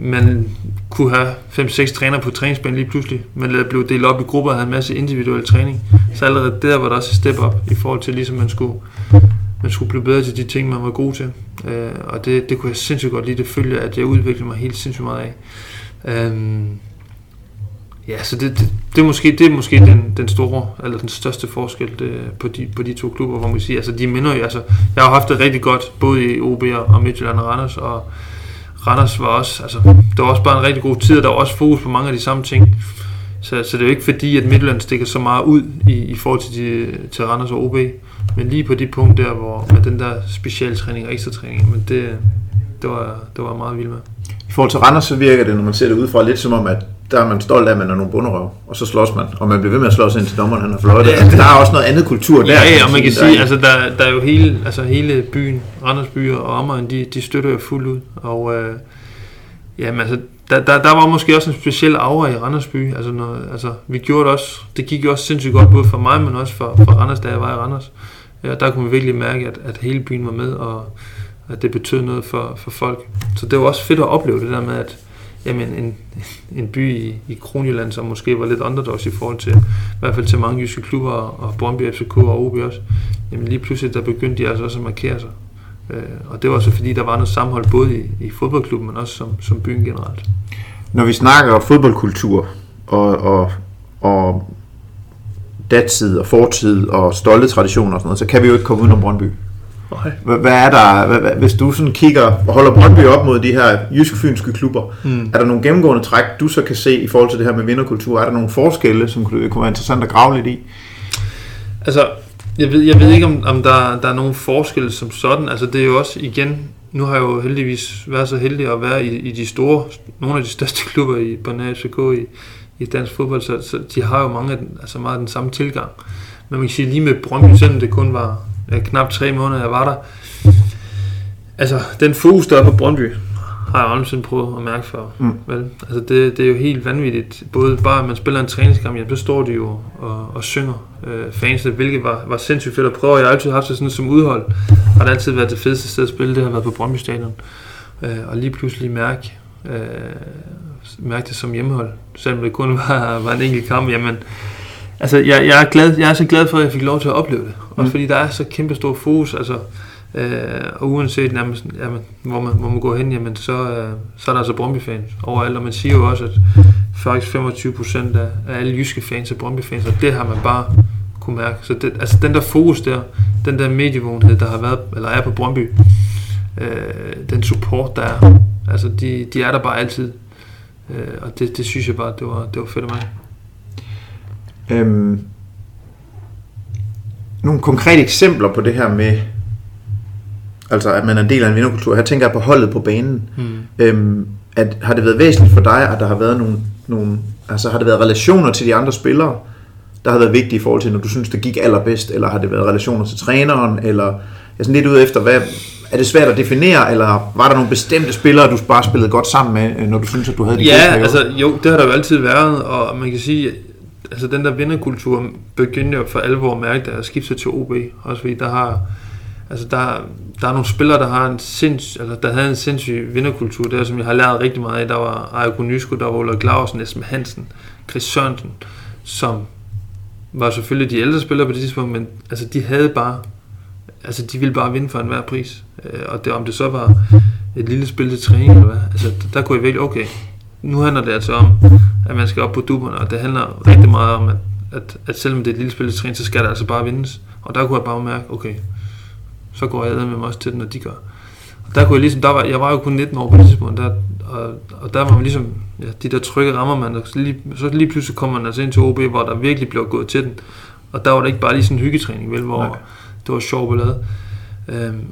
Man kunne have 5-6 trænere på træningsbanen lige pludselig. Man blev delt op i grupper og havde en masse individuel træning. Så allerede der var der også et step up i forhold til, ligesom man skulle blive bedre til de ting, man var god til. Og det kunne jeg sindssygt godt lide, det følge, at jeg udviklede mig helt sindssygt meget af. Ja, så det er måske den store, eller den største forskel på de to klubber, hvor man kan sige, altså de minder jo, altså jeg har haft det rigtig godt, både i OB og Midtjylland og Randers, og Randers var også, altså det var også bare en rigtig god tid, og der var også fokus på mange af de samme ting, så det er jo ikke fordi, at Midtjylland stikker så meget ud i forhold til Randers og OB, men lige på de punkter der, hvor med den der specialtræning og ekstra træning, men det var meget vild med. I forhold til Randers, så virker det, når man ser det udefra, lidt som om, at der er man stolt af, at man er nogle bunderøv, og så slås man, og man bliver ved med at slås ind til dommeren, han har fløjtet. Altså, der er også noget andet kultur der. Ja, og man kan sige, altså der er jo hele byen, Randers byer og omegnen, de støtter jo fuldt ud, og jamen altså, der var måske også en speciel aura i Randers by, altså, vi gjorde det også, det gik jo også sindssygt godt, både for mig, men også for Randers, da jeg var i Randers, og der kunne man virkelig mærke, at hele byen var med, og at det betød noget for folk. Så det var også fedt at opleve det der med, at jamen, en by i Kronjylland, som måske var lidt underdogs i forhold til, i hvert fald til mange jyske klubber, og Brøndby, FCK og OB også, jamen lige pludselig, der begyndte de altså også at markere sig. Og det var så fordi, der var noget sammenhold, både i fodboldklubben, men også som byen generelt. Når vi snakker fodboldkultur, og datid, og fortid, og stolte traditioner og sådan noget, så kan vi jo ikke komme udenom Brøndby. Hvad er der, hvis du sådan kigger og holder Brøndby op mod de her jysk-fynske klubber, er der nogle gennemgående træk, du så kan se i forhold til det her med vinderkultur? Er der nogle forskelle, som kunne være interessant at grave lidt i? Altså, jeg ved ikke, om der er nogle forskelle som sådan. Altså, det er jo også igen, nu har jeg jo heldigvis været så heldig at være i de store, nogle af de største klubber i Brøndby, FCK, i dansk fodbold, så de har jo mange, altså meget den samme tilgang. Men man kan sige lige med Brøndby, selvom det kun var knap 3 måneder, jeg var der. Altså, den fokus, der er på Brøndby, har jeg aldrig prøvet at mærke før. Vel? Altså, det er jo helt vanvittigt. Både bare, at man spiller en træningskamp, så står de jo og synger fansene, hvilket var sindssygt fedt at prøve. Jeg har altid haft det sådan som udhold. Har det altid været det fedeste sted at spille, det har været på Brøndby Stadion. Og lige pludselig mærke det som hjemmehold. Selvom det kun var en enkelt kamp, jamen, altså, jeg er så glad for, at jeg fik lov til at opleve det. Også fordi der er så kæmpe stor fokus, altså, og uanset nærmest, jamen, hvor man går hen, jamen, så er der altså Brøndby-fans overalt. Og man siger jo også, at faktisk 25% af alle jyske fans er Brøndby-fans, og det har man bare kunne mærke. Så det, altså, den der fokus der, den der medievågenhed, der har været, eller er på Brøndby, den support, der er, altså, de er der bare altid. Og det synes jeg bare, det var fedt af mig. Nogle konkrete eksempler på det her med Altså at man er en del af en vinderkultur. Her tænker jeg på holdet på banen. At har det været væsentligt for dig, at der har været nogle, altså har det været relationer til de andre spillere, der har været vigtige i forhold til, når du synes, det gik allerbedst, eller har det været relationer til træneren, eller jeg er sådan lidt ude efter, hvad, er det svært at definere, eller var der nogle bestemte spillere, du bare spillede godt sammen med, når du synes, at du havde de gode perioder? Altså jo, det har der jo altid været, og man kan sige, altså den der vinderkultur begyndte jo for alvor at mærke, da jeg skiftede til OB, også fordi der er nogle spillere, der havde en sindssyg vinderkultur, der som jeg har lært rigtig meget af. Der var Aiko Nysko, der var Ulrik Laursen, Jesper Hansen, Chris Sørensen, som var selvfølgelig de ældre spillere på det tidspunkt, men altså de havde bare, altså de ville bare vinde for enhver pris. Og det, om det så var et lille spil til træning eller hvad, altså der kunne jeg virkelig, okay, nu handler det altså om, at man skal op på duberne, og det handler rigtig meget om, at selvom det er et lille spil til træning, så skal det altså bare vindes. Og der kunne jeg bare mærke, okay, så går jeg med mig også til den, og de gør. Og der kunne jeg ligesom, jeg var jo kun 19 år på det tidspunkt, og der var man ligesom, ja, de der trygge rammer, man, så lige pludselig kom man altså ind til OB, hvor der virkelig blev gået til den. Og der var det ikke bare lige sådan en hyggetræning, vel, hvor det var sjovt ballade.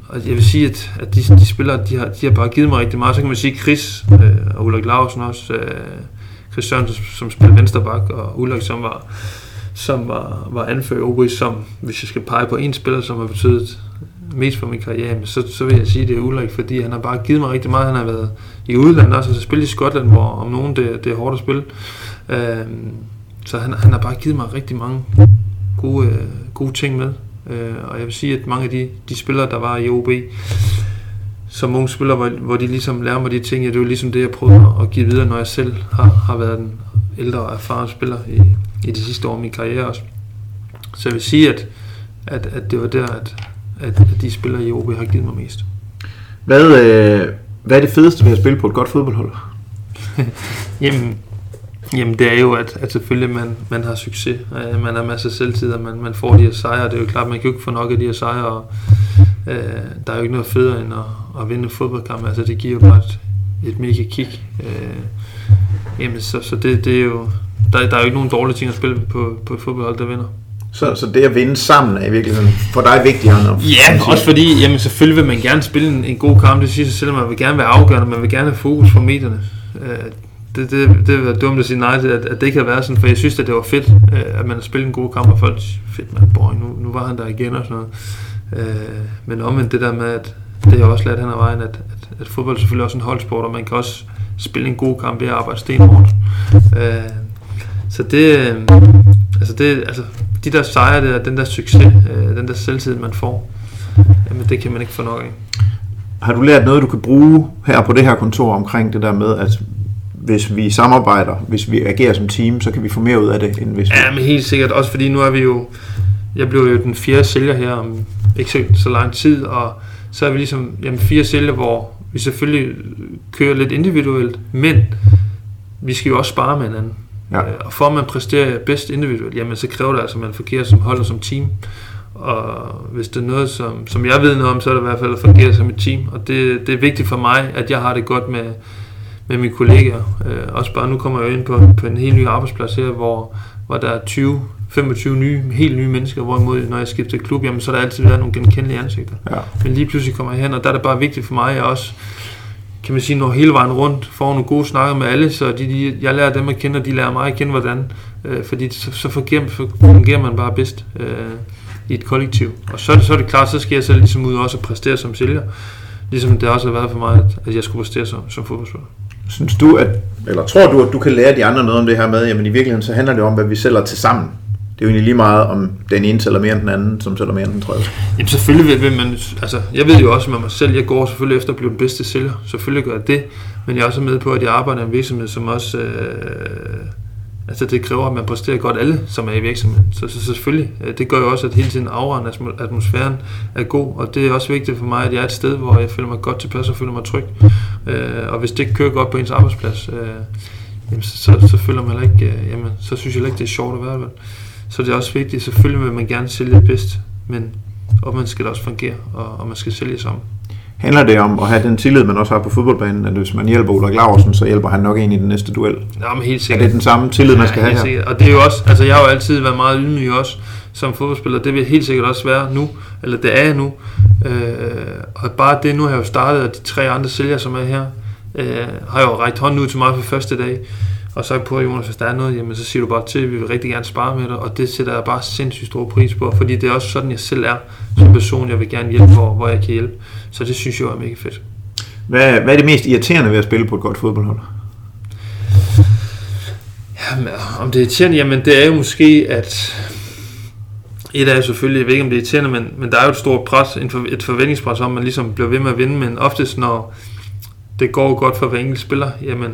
Og jeg vil sige, at de spillere, de har bare givet mig rigtig meget. Så kan man sige, Chris og Ulrik Laursen også, Chris Søren, som spillede vensterbak, og Ulrik, som var anfører i OB, som, hvis jeg skal pege på en spiller, som har betydet mest for min karriere, men så vil jeg sige, at det er Ulrik, fordi han har bare givet mig rigtig meget. Han har været i udlandet også, altså spillet i Skotland, hvor om nogen det er hårdt at spille. Så han har bare givet mig rigtig mange gode ting med. Og jeg vil sige, at mange af de spillere, der var i OB, som unge spillere, hvor de ligesom lærer mig de ting, det er jo ligesom det, jeg prøver at give videre, når jeg selv har været en ældre og erfaren spiller i de sidste år af min karriere også. Så jeg vil sige, at det var der, at de spillere i OB har givet mig mest. Hvad er det fedeste ved at spille på et godt fodboldhold? jamen det er jo, at selvfølgelig man har succes, man har masser af selvtid, og man får de her sejre. Det er jo klart, man kan jo ikke få nok af de her sejre, og der er jo ikke noget federe end at vinde fodboldkamp. Altså det giver bare et mega kick. Jamen så det er jo, der er jo ikke nogen dårlige ting at spille på et fodboldhold, der vinder. Så det at vinde sammen er i virkeligheden for dig vigtigere nu? Ja, også fordi, jamen selvfølgelig vil man gerne spille en god kamp, det siger sig selv, man vil gerne være afgørende, man vil gerne have fokus på medierne. Det var dumt at sige nej til, at det ikke har været sådan, for jeg synes, at det var fedt, at man har spillet en god kamp, og folk siger, fedt mand, Borring, nu var han der igen og sådan noget. Men omvendt det der med, at det er også lært hen ad vejen, at fodbold er selvfølgelig også en holdsport, og man kan også spille en god kamp ved at arbejde stenhårdt. Så det, altså det, altså de der sejre der, den der succes, den der selvtid, man får, jamen det kan man ikke få nok af. Har du lært noget, du kan bruge her på det her kontor omkring det der med, at hvis vi samarbejder, hvis vi agerer som team, så kan vi få mere ud af det, end hvis vi... Ja, men helt sikkert, også fordi nu er vi jo... Jeg blev jo den 4. sælger her om ikke så lang tid, og så er vi ligesom 4 sælger, hvor vi selvfølgelig kører lidt individuelt, men vi skal jo også spare med hinanden. Ja. Og for at man præsterer bedst individuelt, jamen så kræver det altså, at man fungerer som hold og som team. Og hvis det er noget, som jeg ved noget om, så er det i hvert fald at fungere som et team. Og det er vigtigt for mig, at jeg har det godt med mine kollegaer. Også bare, nu kommer jeg ind på en helt ny arbejdsplads her, hvor der er 25 helt nye mennesker, hvorimod når jeg skifter klub, jamen så er der altid været nogle genkendelige ansigter. Ja. Men lige pludselig kommer jeg hen, og der er det bare vigtigt for mig, at jeg også, kan man sige, når hele vejen rundt, får nogle gode snakker med alle, så jeg lærer dem at kende, og de lærer mig at kende, hvordan. Fordi så fungerer man bare bedst i et kollektiv. Og så er det klart, så skal jeg selv ligesom ud og også præstere som sælger. Ligesom det også har været for mig, at jeg skulle præstere som fodboldspiller. Synes du, tror du, at du kan lære de andre noget om det her med, jamen i virkeligheden så handler det om, hvad vi sælger til sammen? Det er jo egentlig lige meget, om den ene sælger mere end den anden, som sælger mere end den tredje. Jamen selvfølgelig vil man, altså jeg ved jo også med mig selv, jeg går selvfølgelig efter at blive den bedste sælger. Selvfølgelig gør jeg det, men jeg er også med på, at jeg arbejder i en virksomhed, som også, altså det kræver, at man præsterer godt alle, som er i virksomheden. Så selvfølgelig, det gør jo også, at hele tiden afrørende atmosfæren er god, og det er også vigtigt for mig, at jeg er et sted, hvor jeg føler mig godt tilpas og føler mig tryg. Og hvis det ikke kører godt på ens arbejdsplads, jamen, så føler man ikke, jamen så synes jeg ikke, det er sjovt at være. Så det er også vigtigt, selvfølgelig vil man gerne sælge bedst, men man skal også fungere, og man skal sælge sammen. Handler det om at have den tillid, man også har på fodboldbanen, at hvis man hjælper Ulrik Laursen, så hjælper han nok en i den næste duel? Jamen helt sikkert. Er det den samme tillid, man skal have her? Og det er jo også, altså jeg har jo altid været meget ydmyg også som fodboldspiller, det vil helt sikkert også være nu, eller det er jeg nu, Og bare det, nu har jeg jo startet, og de tre andre sælgere, som er her, har jo rækket hånden ud til mig for første dag, og så på Jonas, hvis der er noget, jamen så siger du bare til, vi vil rigtig gerne spare med dig, og det sætter jeg bare sindssygt stor pris på, fordi det er også sådan, jeg selv er som person, jeg vil gerne hjælpe, hvor jeg kan hjælpe, så det synes jeg er mega fedt. Hvad er det mest irriterende ved at spille på et godt fodboldhold? Jamen, om det er irriterende, jamen det er jo måske, at et er selvfølgelig, jeg ved ikke om det er irriterende, men der er jo et stort pres, et forventningspres om, man ligesom bliver ved med at vinde, men oftest når det går godt for hver enkelt spiller, jamen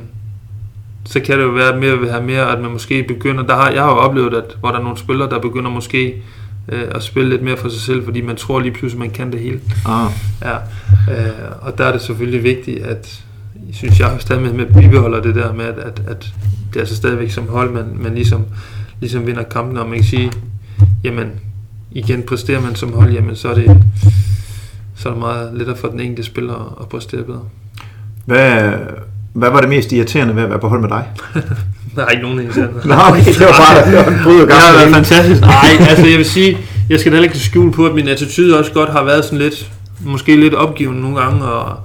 så kan det jo være mere, at man måske begynder, jeg har jo oplevet, at hvor der er nogle spillere, der begynder måske at spille lidt mere for sig selv, fordi man tror lige pludselig, man kan det hele. Ja. Og der er det selvfølgelig vigtigt, at synes jeg stadig med bibeholder det der med, at det er så stadigvæk som hold, man ligesom vinder kampen, og man kan sige, jamen igen præsterer man som hold, jamen så er det meget lettere for den enkelte spiller at præstere bedre. Hvad var det mest irriterende ved at være på hold med dig? Nej, ikke nogen irriterende. Nej, det var bare det var fantastisk. Nej, altså jeg vil sige, jeg skal da ikke skjule på, at min attitude også godt har været sådan lidt, måske lidt opgivende nogle gange, og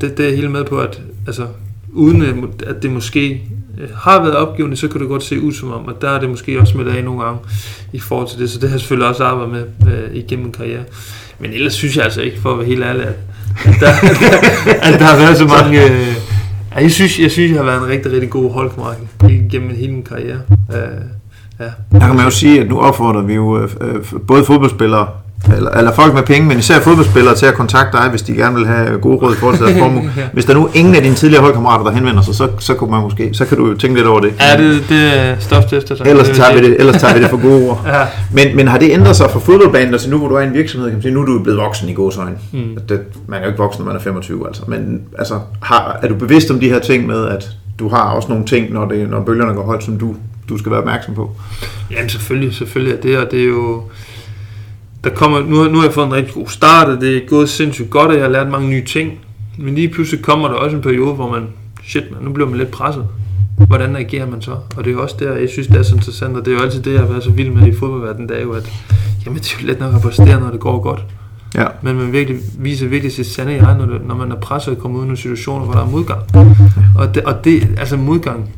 det er jeg helt med på, at altså, uden at det måske har været opgivende, så kan det godt se ud som om, og der er det måske også smittet af nogle gange i forhold til det, så det har jeg selvfølgelig også arbejdet med igennem min karriere. Men ellers synes jeg altså ikke, for at være helt ærlig, at der har været så mange... Jeg synes, jeg har været en rigtig, rigtig god holdkammerat igennem hele min karriere. Ja. Der kan man jo sige, at nu opfordrer vi jo både fodboldspillere, eller folk med penge, men især fodboldspillere til at kontakte dig, hvis de gerne vil have gode råd i forhold til deres formue. Ja. Hvis der nu ingen af dine tidligere holdkammerater, der henvender sig, så kan du jo tænke lidt over det. Ja, det største efter sig. Ellers tager vi det for gode ord. Ja. Men har det ændret sig fra fodboldbanen, altså nu hvor du er i en virksomhed, kan man sige, nu er du blevet voksen i gåseøjne. Mm. Man er jo ikke voksen, når man er 25, altså. Men altså, er du bevidst om de her ting med, at du har også nogle ting, når bølgerne går højt, som du skal være opmærksom på? Jamen selvfølgelig er det, og det er jo... Nu har jeg fået en rigtig god start, og det er gået sindssygt godt, og jeg har lært mange nye ting. Men lige pludselig kommer der også en periode, hvor man, nu bliver man lidt presset. Hvordan agerer man så? Og det er jo også der, jeg synes, det er så interessant, og det er jo altid det, jeg har været så vild med i fodboldverdenen, det er jo, at jamen, det er jo let nok at præstere, når det går godt. Ja. Men man viser virkelig sit sande jeg, når man er presset og kommer ud i nogle situationer, hvor der er modgang. Og det modgang,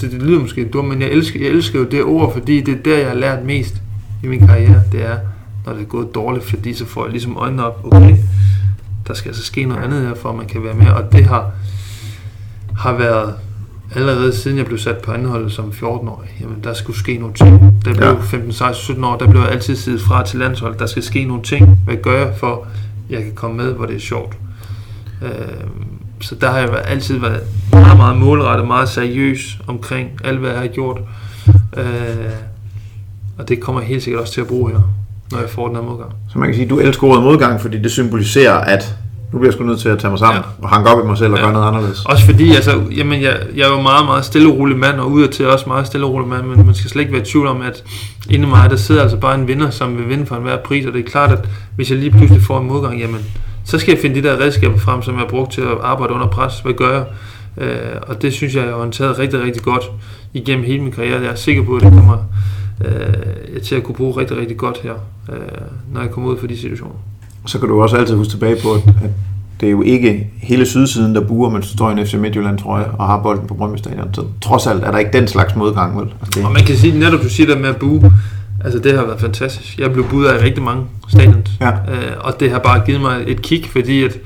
det lyder måske dumt, men jeg elsker jo det ord, fordi det er der, jeg har lært mest i min karriere, det er... når det er gået dårligt, fordi så får jeg ligesom øjnene op, okay, der skal altså ske noget andet her, for at man kan være med, og det har været allerede siden jeg blev sat på andenholdet som 14-årig, jamen der skulle ske nogle ting, der blev 15, 16, 17 år, der blev jeg altid siddet fra til landsholdet, der skal ske nogle ting, hvad gør jeg for, jeg kan komme med, hvor det er sjovt. Så der har jeg altid været meget, meget målrettet, meget seriøs omkring alt, hvad jeg har gjort, og det kommer jeg helt sikkert også til at bruge her, når jeg får den her modgang. Så man kan sige, at du elsker ordet modgang, fordi det symboliserer, at nu bliver jeg sgu nødt til at tage mig sammen, og hanke op i mig selv og gøre noget anderledes. Også fordi, altså, jamen, jeg er jo meget, meget stille og rolig mand, og udadtil også meget stille og rolig mand, men man skal slet ikke være i tvivl om, at inde i mig, der sidder altså bare en vinder, som vil vinde for enhver pris, og det er klart, at hvis jeg lige pludselig får en modgang, jamen, så skal jeg finde de der redskaber frem, som jeg har brugt til at arbejde under pres. Hvad gør jeg? Og det synes jeg, jeg har håndteret rigtig, rigtig godt igennem hele min karriere. Jeg er sikker på, at det kommer til at kunne bruge rigtig, rigtig godt her, når jeg kommer ud for de situationer. Så kan du også altid huske tilbage på, at det er jo ikke hele sydsiden, der buer, men så står i en FC Midtjylland trøje og har bolden på Brøndby Stadion. Så trods alt er der ikke den slags modgang, vel? Okay. Og man kan sige, netop du siger det med at bue, altså det har været fantastisk. Jeg blev buet af rigtig mange stadions, og det har bare givet mig et kig, fordi at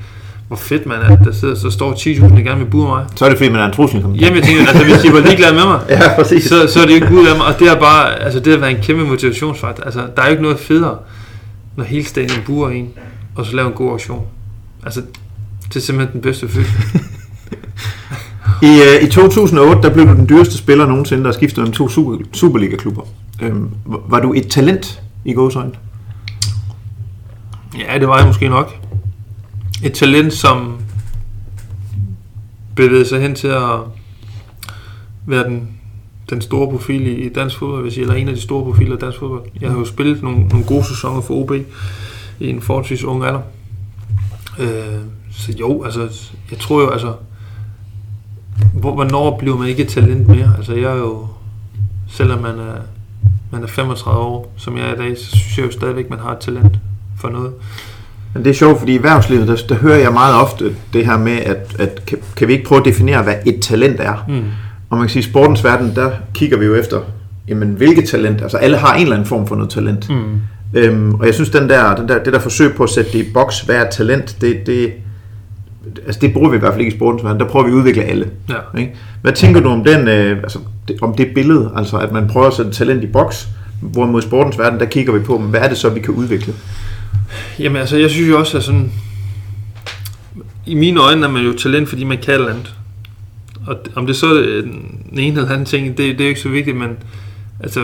hvor fedt man er, der sidder, så står 10.000 gerne med bure mig. Så er det fordi, man er en trussel. Jamen jeg tænker, altså hvis de var ligeglade med mig, ja, så er det jo ikke ud af mig. Og det har bare, altså det har været en kæmpe motivationsfaktor. Altså der er jo ikke noget federe, når hele stadion burer en, og så laver en god aktion. Altså det er simpelthen den bedste følelse. I 2008, der blev du den dyreste spiller nogensinde, der skiftede mellem to Superliga-klubber. Var du et talent i gåseøjne? Ja, det var jeg måske nok. Et talent, som bevægede sig hen til at være den store profil i dansk fodbold, hvis jeg eller en af de store profiler i dansk fodbold. Jeg har jo spillet nogle gode sæsoner for OB i en forholdsvis ung alder. Så jo, altså, jeg tror jo, altså, hvornår bliver man ikke et talent mere? Altså, jeg er jo, selvom man er 35 år, som jeg er i dag, så synes jeg jo stadigvæk, man har et talent. for noget. Men det er sjovt, fordi i erhvervslivet, der hører jeg meget ofte det her med, at kan vi ikke prøve at definere, hvad et talent er? Mm. Og man kan sige, at i sportens verden, der kigger vi jo efter, jamen hvilket talent, altså alle har en eller anden form for noget talent. Mm. Og jeg synes, det der forsøg på at sætte det i boks, hvad er talent, altså det bruger vi i hvert fald ikke i sportens verden, der prøver vi at udvikle alle. Ja. Ikke? Hvad tænker du om det billede, altså at man prøver at sætte talent i boks, hvorimod i sportens verden, der kigger vi på, hvad er det så, vi kan udvikle? Jamen altså, jeg synes jo også, at sådan, i mine øjne er man jo talent, fordi man kan andet. Og om det så er den ene eller anden ting, det er jo ikke så vigtigt, men altså,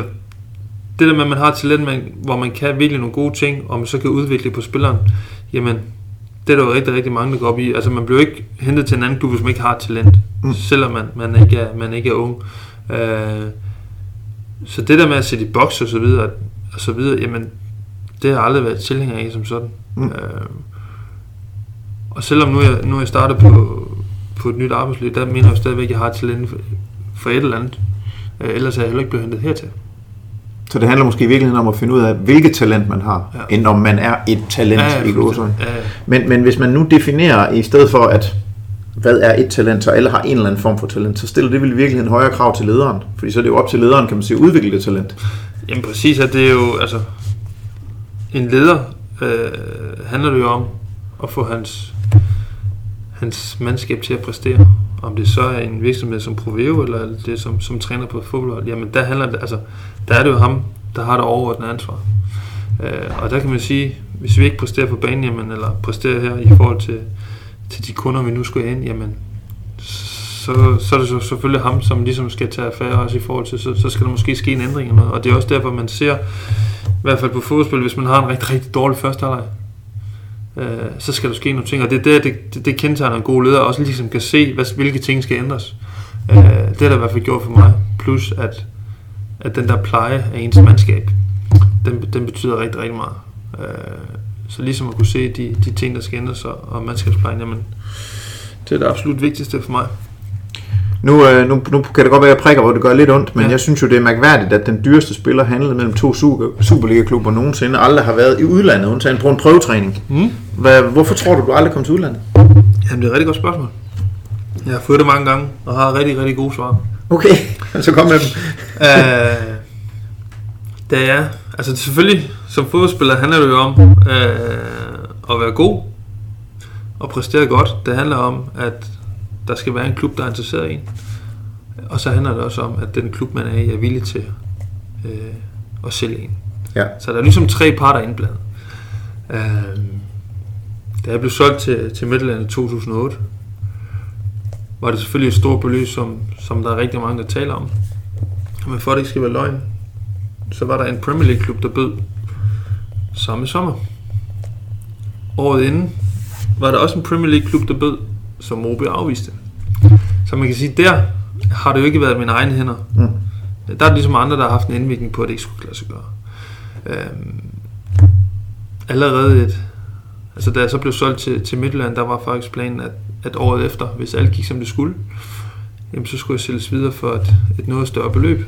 det der med, at man har talent, hvor man kan virkelig nogle gode ting, og man så kan udvikle på spilleren, jamen, det er der jo rigtig, rigtig mange, der går op i. Altså, man bliver jo ikke hentet til en anden klub, hvis man ikke har talent, selvom man ikke er ung. Så det der med at sætte i boks og så videre, jamen, det har aldrig været tilhænger af som sådan. Og selvom nu jeg starter på et nyt arbejdsliv, der mener jeg stadigvæk, at jeg har talent for et eller andet. Ellers er jeg heller ikke blevet hentet hertil. Så det handler måske i virkeligheden om at finde ud af, hvilket talent man har, ja. End om man er et talent. Ja, i gåseøjne. Ja. Men hvis man nu definerer, i stedet for at hvad er et talent, så alle har en eller anden form for talent, så stiller det vel i virkeligheden højere krav til lederen. Fordi så er det jo op til lederen, kan man sige, at udvikle det talent. Jamen præcis, at det er jo... altså en leder handler det jo om at få hans mandskab til at præstere. Om det så er en virksomhed som ProVeo, eller det som træner på fodbold, jamen der handler det, altså, der er det jo ham, der har det overordnet ansvar. Og der kan man sige, hvis vi ikke præsterer på banen, jamen, eller præsterer her i forhold til de kunder, vi nu skal ind, jamen, så er det så selvfølgelig ham, som ligesom skal tage affære også i forhold til, så skal der måske ske en ændring eller noget. Og det er også derfor, man ser, i hvert fald på fodboldspil, hvis man har en rigtig, rigtig dårlig første halvleg, så skal der ske nogle ting, og det er der, det kendetegner en god leder, også ligesom kan se, hvilke ting skal ændres. Det er der i hvert fald gjort for mig, plus at den der pleje af ens mandskab, den betyder rigtig, rigtig meget. Så ligesom at kunne se de ting, der skal ændres, og mandskabsplejen, jamen, det er det absolut vigtigste for mig. Nu kan det godt være, at jeg prikker, hvor det gør lidt ondt, men ja. Jeg synes jo, det er mærkværdigt, at den dyreste spiller handlede mellem to Superliga-klubber nogensinde, aldrig har været i udlandet, undtagen på en prøvetræning. Mm. Hvorfor tror du aldrig kom til udlandet? Jamen, det er et rigtig godt spørgsmål. Jeg har fået det mange gange, og har rigtig, rigtig gode svar. Okay, så kom med dem. Det er, altså selvfølgelig, som fodboldspiller handler det jo om at være god og præstere godt. Det handler om, at der skal være en klub, der er interesseret i en. Og så handler det også om, at den klub, man er i, er villig til at sælge en. Ja. Så der er ligesom tre parter indblandet. Da jeg blev solgt til Midtjylland i 2008, var det selvfølgelig et stort beløb, som der er rigtig mange, der taler om. Men for at det ikke skal være løgn, så var der en Premier League-klub, der bød samme sommer. Året inden var der også en Premier League-klub, der bød, som OB afviste. Så man kan sige, der har det jo ikke været mine egne hænder. Mm. Der er ligesom andre, der har haft en indvirkning på, at det ikke skulle lade sig gøre. Allerede da jeg så blev solgt til Midtjylland, der var faktisk planen, at året efter, hvis alt gik som det skulle, jamen, så skulle jeg sælges videre for et noget større beløb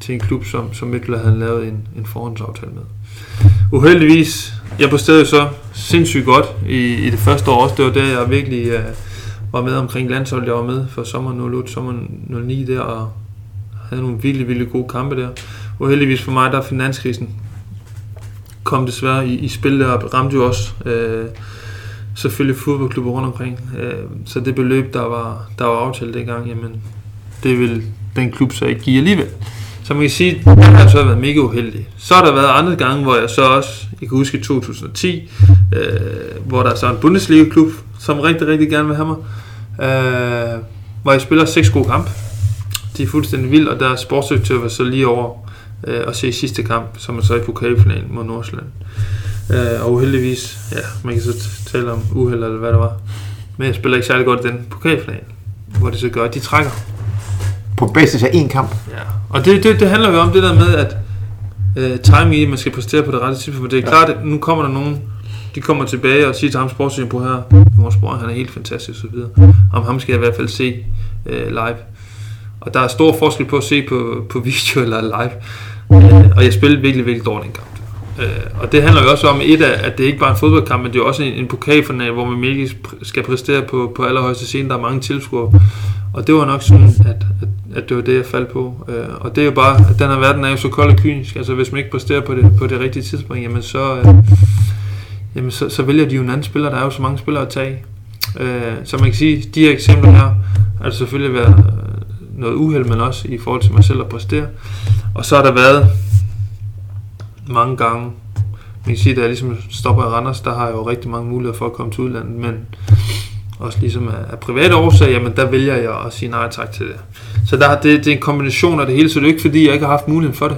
til en klub, som Midtjylland havde lavet en forhåndsaftale med. Uheldigvis, jeg præsterede så sindssygt godt i det første år også. Det var der, jeg virkelig var med omkring landsholdet. Jeg var med for sommeren 08, sommeren 09 der, og havde nogle virkelig, virkelig gode kampe der. Uheldigvis for mig, der finanskrisen kom desværre i spil der, og ramte jo også selvfølgelig fodboldklubber rundt omkring. Så det beløb, der var aftalt dengang, jamen, det ville den klub så ikke give alligevel. Så man kan sige, at jeg har så været mega uheldig. Så har der været andre gange, hvor jeg så også, jeg kan huske i 2010, hvor der er så en Bundesliga-klub, som rigtig, rigtig gerne vil have mig, hvor jeg spiller 6 gode kampe. De er fuldstændig vildt, og der er sportsdirektør så lige over og se sidste kamp, som man så i pokalfinalen mod Nordsjælland. Og uheldigvis, ja, man kan så tale om uheld eller hvad det var, men jeg spiller ikke særlig godt den pokalfinalen, hvor det så gør, at de trækker. På basis af én kamp. Ja. Og det handler jo om det der med, at timing i, man skal præstere på det rette tidspunkt. Det er klart, at nu kommer der nogen, de kommer tilbage og siger til ham, sportssyn på her, vores bror, han er helt fantastisk, og så videre. Om ham skal jeg i hvert fald se live. Og der er stor forskel på at se på video eller live. Og jeg spillede virkelig, virkelig dårlig en kamp. Og det handler jo også om et af, at det ikke bare er en fodboldkamp, men det er også en pokalfinal, hvor man ikke skal præstere på allerhøjeste scene. Der er mange tilskuere, og det var nok sådan, at det var det, jeg faldt på. Og det er jo bare, at den her verden er jo så kold og kynisk. Altså hvis man ikke præsterer på det rigtige tidspunkt, jamen så vælger de jo en anden spiller. Der er jo så mange spillere at tage. Så man kan sige, de her eksempler her har det selvfølgelig været noget uheld, men også i forhold til mig selv at præstere. Og så har der været mange gange, man kan sige, da jeg ligesom stopper i Randers, der har jeg jo rigtig mange muligheder for at komme til udlandet, men også ligesom af private årsager, jamen der vælger jeg at sige nej tak til det. Så der, det er en kombination af det hele, så det er ikke fordi, jeg ikke har haft muligheden for det.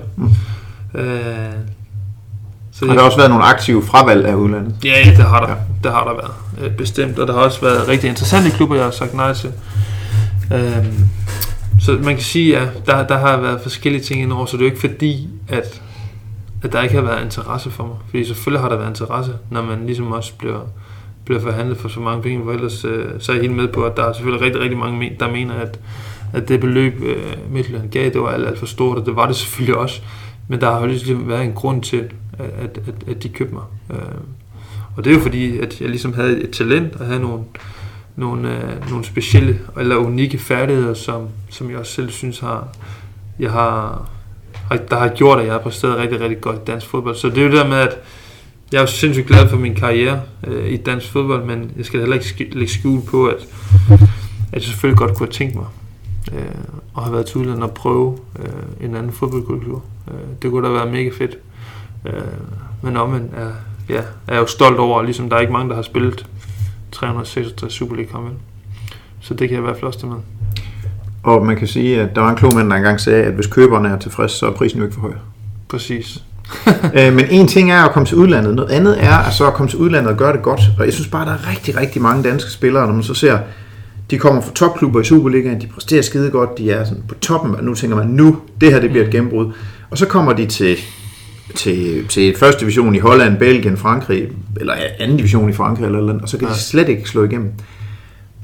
Så har der også været nogle aktive fravalg af udlandet? Ja, det har der. Ja. Det har der været, bestemt, og der har også været rigtig interessante klubber, jeg har sagt nej til. Så man kan sige, at der har været forskellige ting indover, så det er jo ikke fordi, at der ikke har været interesse for mig. Fordi selvfølgelig har der været interesse, når man ligesom også bliver forhandlet for så mange penge, for ellers så er jeg helt med på, at der er selvfølgelig rigtig, rigtig mange, der mener, at det beløb, Midtjylland gav, det var alt for stort, og det var det selvfølgelig også. Men der har jo ligesom været en grund til, at de købte mig. Og det er jo fordi, at jeg ligesom havde et talent, og havde nogle specielle eller unikke færdigheder, som jeg også selv synes har gjort, at jeg har præsteret rigtig, rigtig godt i dansk fodbold. Så det er jo der med, at jeg er sindssygt glad for min karriere i dansk fodbold, men jeg skal heller ikke lægge skjul på, at jeg selvfølgelig godt kunne have tænkt mig og have været til udlandet og prøve en anden fodboldkultur. Det kunne da være mega fedt. Men omvendt er jeg jo stolt over, ligesom der er ikke mange, der har spillet 366 Superligaen. Så det kan jeg i hvert fald også med. Og man kan sige, at der var en klogmand, der engang sagde, at hvis køberne er tilfredse, så er prisen jo ikke for høj. Præcis. Men en ting er at komme til udlandet, noget andet er at så komme til udlandet og gøre det godt. Og jeg synes bare, der er rigtig, rigtig mange danske spillere, når man så ser, de kommer fra topklubber i Superligaen, de præsterer skide godt, de er sådan på toppen, og nu tænker man, nu, det her det bliver et gennembrud. Og så kommer de til første division i Holland, Belgien, Frankrig, eller anden division i Frankrig, eller og så kan de slet ikke slå igennem.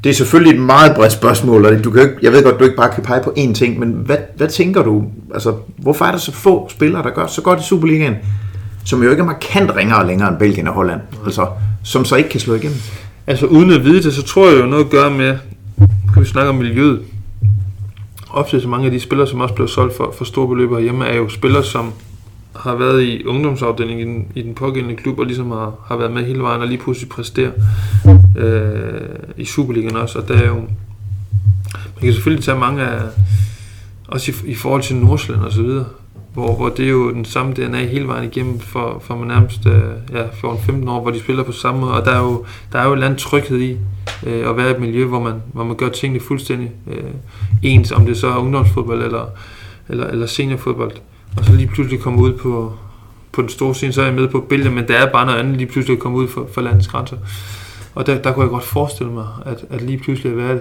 Det er selvfølgelig et meget bredt spørgsmål, og du kan ikke, jeg ved godt, du ikke bare kan pege på én ting, men hvad tænker du? Altså, hvorfor er der så få spillere, der gør så godt i Superligaen, som jo ikke er markant ringere længere end Belgien og Holland, altså, som så ikke kan slå igennem? Altså, uden at vide det, så tror jeg jo noget at gøre med, kan vi snakke om miljøet. Ofte så mange af de spillere, som også blev solgt for store beløb herhjemme, er jo spillere, som har været i ungdomsafdelingen i den pågældende klub, og ligesom har været med hele vejen, og lige pludselig præsterer i Superligaen også, og der er jo, man kan selvfølgelig tage mange af, også i forhold til Nordsjælland og så videre, hvor det er jo den samme DNA hele vejen igennem, for man nærmest 14-15 år, hvor de spiller på samme måde, og der er jo en eller anden tryghed i at være i et miljø, hvor man gør tingene fuldstændig ens, om det så er ungdomsfodbold eller seniorfodbold. Og så lige pludselig komme ud på den store scene, så er jeg med på billeder, men der er bare noget andet lige pludselig at komme ud for landets grænser. Og der kunne jeg godt forestille mig, at lige pludselig at være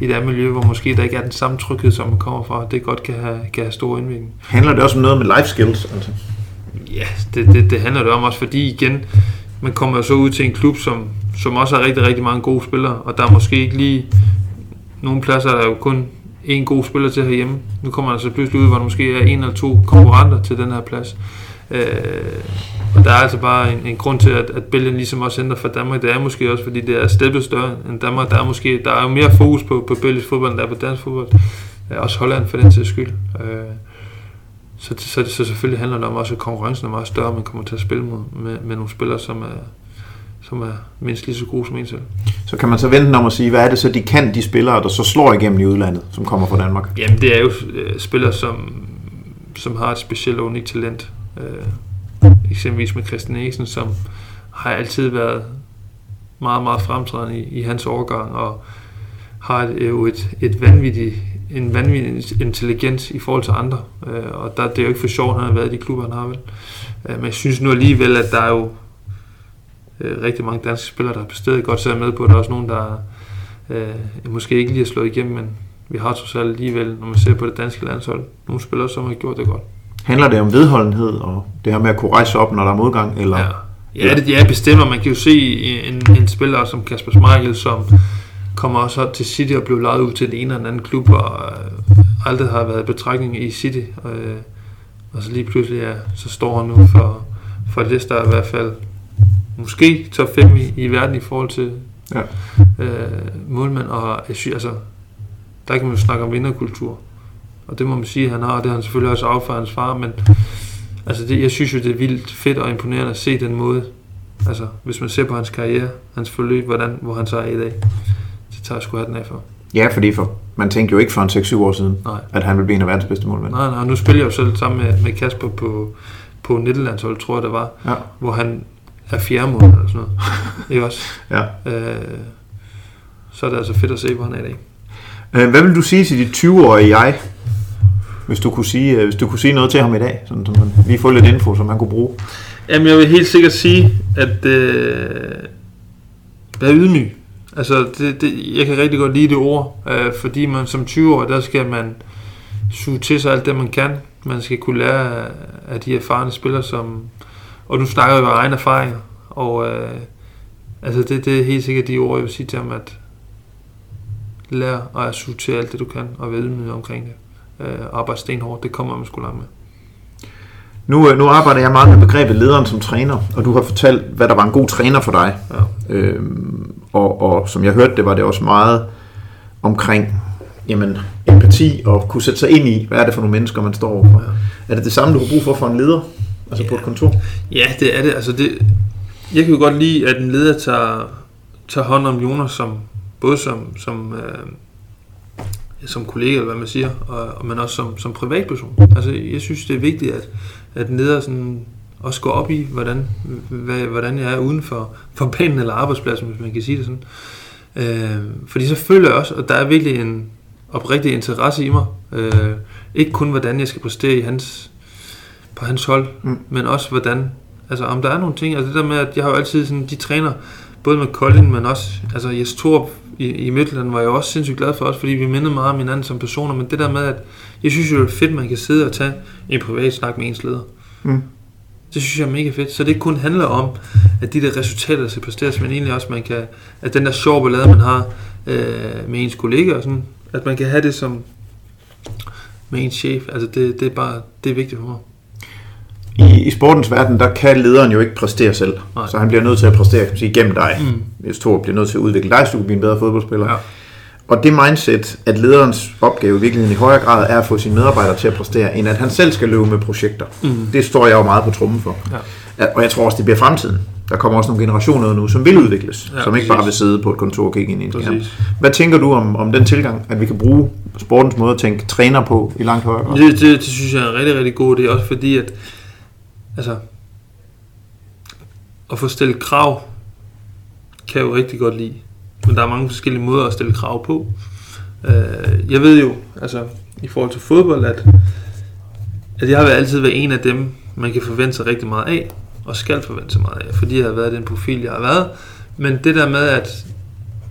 i et andet miljø, hvor måske der ikke er den samme tryghed, som man kommer fra, det godt kan have store indvirkninger. Handler det også om noget med life skills? Altså? Ja, det handler det om også, fordi igen, man kommer jo så ud til en klub, som også har rigtig, rigtig mange gode spillere, og der er måske ikke lige nogle pladser, der er jo kun en god spiller til herhjemme. Nu kommer der så pludselig ud, hvor der måske er en eller to konkurrenter til den her plads. Og der er altså bare en grund til, at Belgien ligesom også ændrer for Danmark. Det er måske også, fordi det er steppet større end Danmark. Der er jo mere fokus på belgisk fodbold, end der er på dansk fodbold. Også Holland for den sags skyld. Så selvfølgelig handler det om også, at konkurrencen er meget større, man kommer til at spille med nogle spillere, som er mindst lige så gode som en selv. Så kan man så vente om at sige, hvad er det så, de spillere, der så slår igennem i udlandet, som kommer fra Danmark? Jamen, det er jo spillere, som har et specielt og unikt talent. Eksempelvis med Christian Eriksen, som har altid været meget, meget fremtrædende i hans årgang, og har jo en vanvittig intelligens i forhold til andre. Og det er jo ikke for sjovt, at han har været i de klubber, han har vel. Men jeg synes nu alligevel, at der er jo rigtig mange danske spillere, der har bestedet godt, så er med på, at der er også nogen, der måske ikke lige har slået igennem, men vi har trods alt alligevel, når man ser på det danske landshold, nogle spillere, som har gjort det godt. Handler det om vedholdenhed og det her med at kunne rejse op, når der er modgang? Eller? Ja, det bestemmer. Man kan jo se en spiller som Kasper Schmeichel, som kommer også til City og blev lejet ud til den ene eller anden klub, og aldrig har været i betragtning i City, og så lige pludselig, så står han nu for for lister i hvert fald måske top 5 i verden i forhold til målmand, og altså der kan man jo snakke om vinderkultur, og det må man sige, han har, og det har han selvfølgelig også affærd hans far, men altså det, jeg synes jo, det er vildt fedt og imponerende at se den måde, altså hvis man ser på hans karriere, hans forløb, hvor han så er i dag, så tager jeg sgu have den af for. Ja, fordi man tænkte jo ikke for en 6-7 år siden, at han ville blive en af verdens bedste målmænd. Nej, nu spiller jeg jo selv sammen med Kasper på Nederlandshold, tror jeg det var, hvor han er fjerde mål eller sådan noget. Ikke også? Så er det altså fedt at se, hvor han er i dag. Hvad vil du sige til dit 20-årige jeg, hvis du kunne sige noget til ham i dag, sådan, så man lige får lidt info, som han kunne bruge? Jamen, jeg vil helt sikkert sige, at vær ydmyg. Altså, jeg kan rigtig godt lide det ord, fordi man som 20-årig, der skal man suge til sig alt det, man kan. Man skal kunne lære af de erfarne spillere, og nu snakker vi om egen erfaringer, og altså det er helt sikkert de ord, jeg vil sige til ham, at lær og suge til alt det, du kan, og være ydmyg omkring det. Arbejde stenhårdt, det kommer man sgu langt med. Nu arbejder jeg meget med begrebet lederen som træner, og du har fortalt, hvad der var en god træner for dig. Ja. Og som jeg hørte, det var det også meget omkring empati og kunne sætte sig ind i, hvad er det for nogle mennesker, man står overfor. Ja. Er det det samme, du har brug for en leder? Altså på et kontor? Ja, det er det. Altså jeg kan jo godt lide, at en leder tager hånd om Jonas, som kollega, eller hvad man siger, og men også som privatperson. Altså, jeg synes, det er vigtigt, at en leder sådan også går op i, hvordan jeg er uden for banen eller arbejdspladsen, hvis man kan sige det sådan. Fordi så føler jeg også, at der er virkelig en oprigtig interesse i mig. Ikke kun, hvordan jeg skal præstere på hans hold, men også hvordan, altså om der er nogle ting, altså det der med, at jeg har jo altid sådan, de træner, både med Colin, men også, altså Jess Torp i Midtjylland var jeg også sindssygt glad for, også fordi vi mindede meget om hinanden som personer, men det der med, at jeg synes jo, det er fedt, man kan sidde og tage en privat snak med ens leder. Det synes jeg er mega fedt. Så det kun handler om, at de der resultater, der skal præsteres, men egentlig også, at den der sjov ballade, man har med ens kollegaer, sådan, at man kan have det som med ens chef, altså det er bare, det er vigtigt for mig. I sportens verden, der kan lederen jo ikke præstere selv. Nej. Så han bliver nødt til at præstere, kan sige, gennem dig. Hvis Thor bliver nødt til at udvikle dig, så du kan blive en bedre fodboldspiller. Ja. Og det mindset, at lederens opgave i virkeligheden i højere grad er at få sine medarbejdere til at præstere, end at han selv skal løbe med projekter. Det står jeg jo meget på trommen for. Ja. Og jeg tror også, det bliver fremtiden. Der kommer også nogle generationer nu, som vil udvikles, som ikke bare vil sidde på et kontor og kigge ind i en skærm. Hvad tænker du om den tilgang, at vi kan bruge sportens måde at tænke træner på i langt højere grad? Det synes jeg er en rigtig, rigtig god idé, også fordi at altså, at få stillet krav, kan jeg jo rigtig godt lide. Men der er mange forskellige måder at stille krav på. Jeg ved jo, altså, i forhold til fodbold, at jeg har altid været en af dem, man kan forvente sig rigtig meget af, og skal forvente sig meget af, fordi jeg har været den profil, jeg har været. Men det der med, at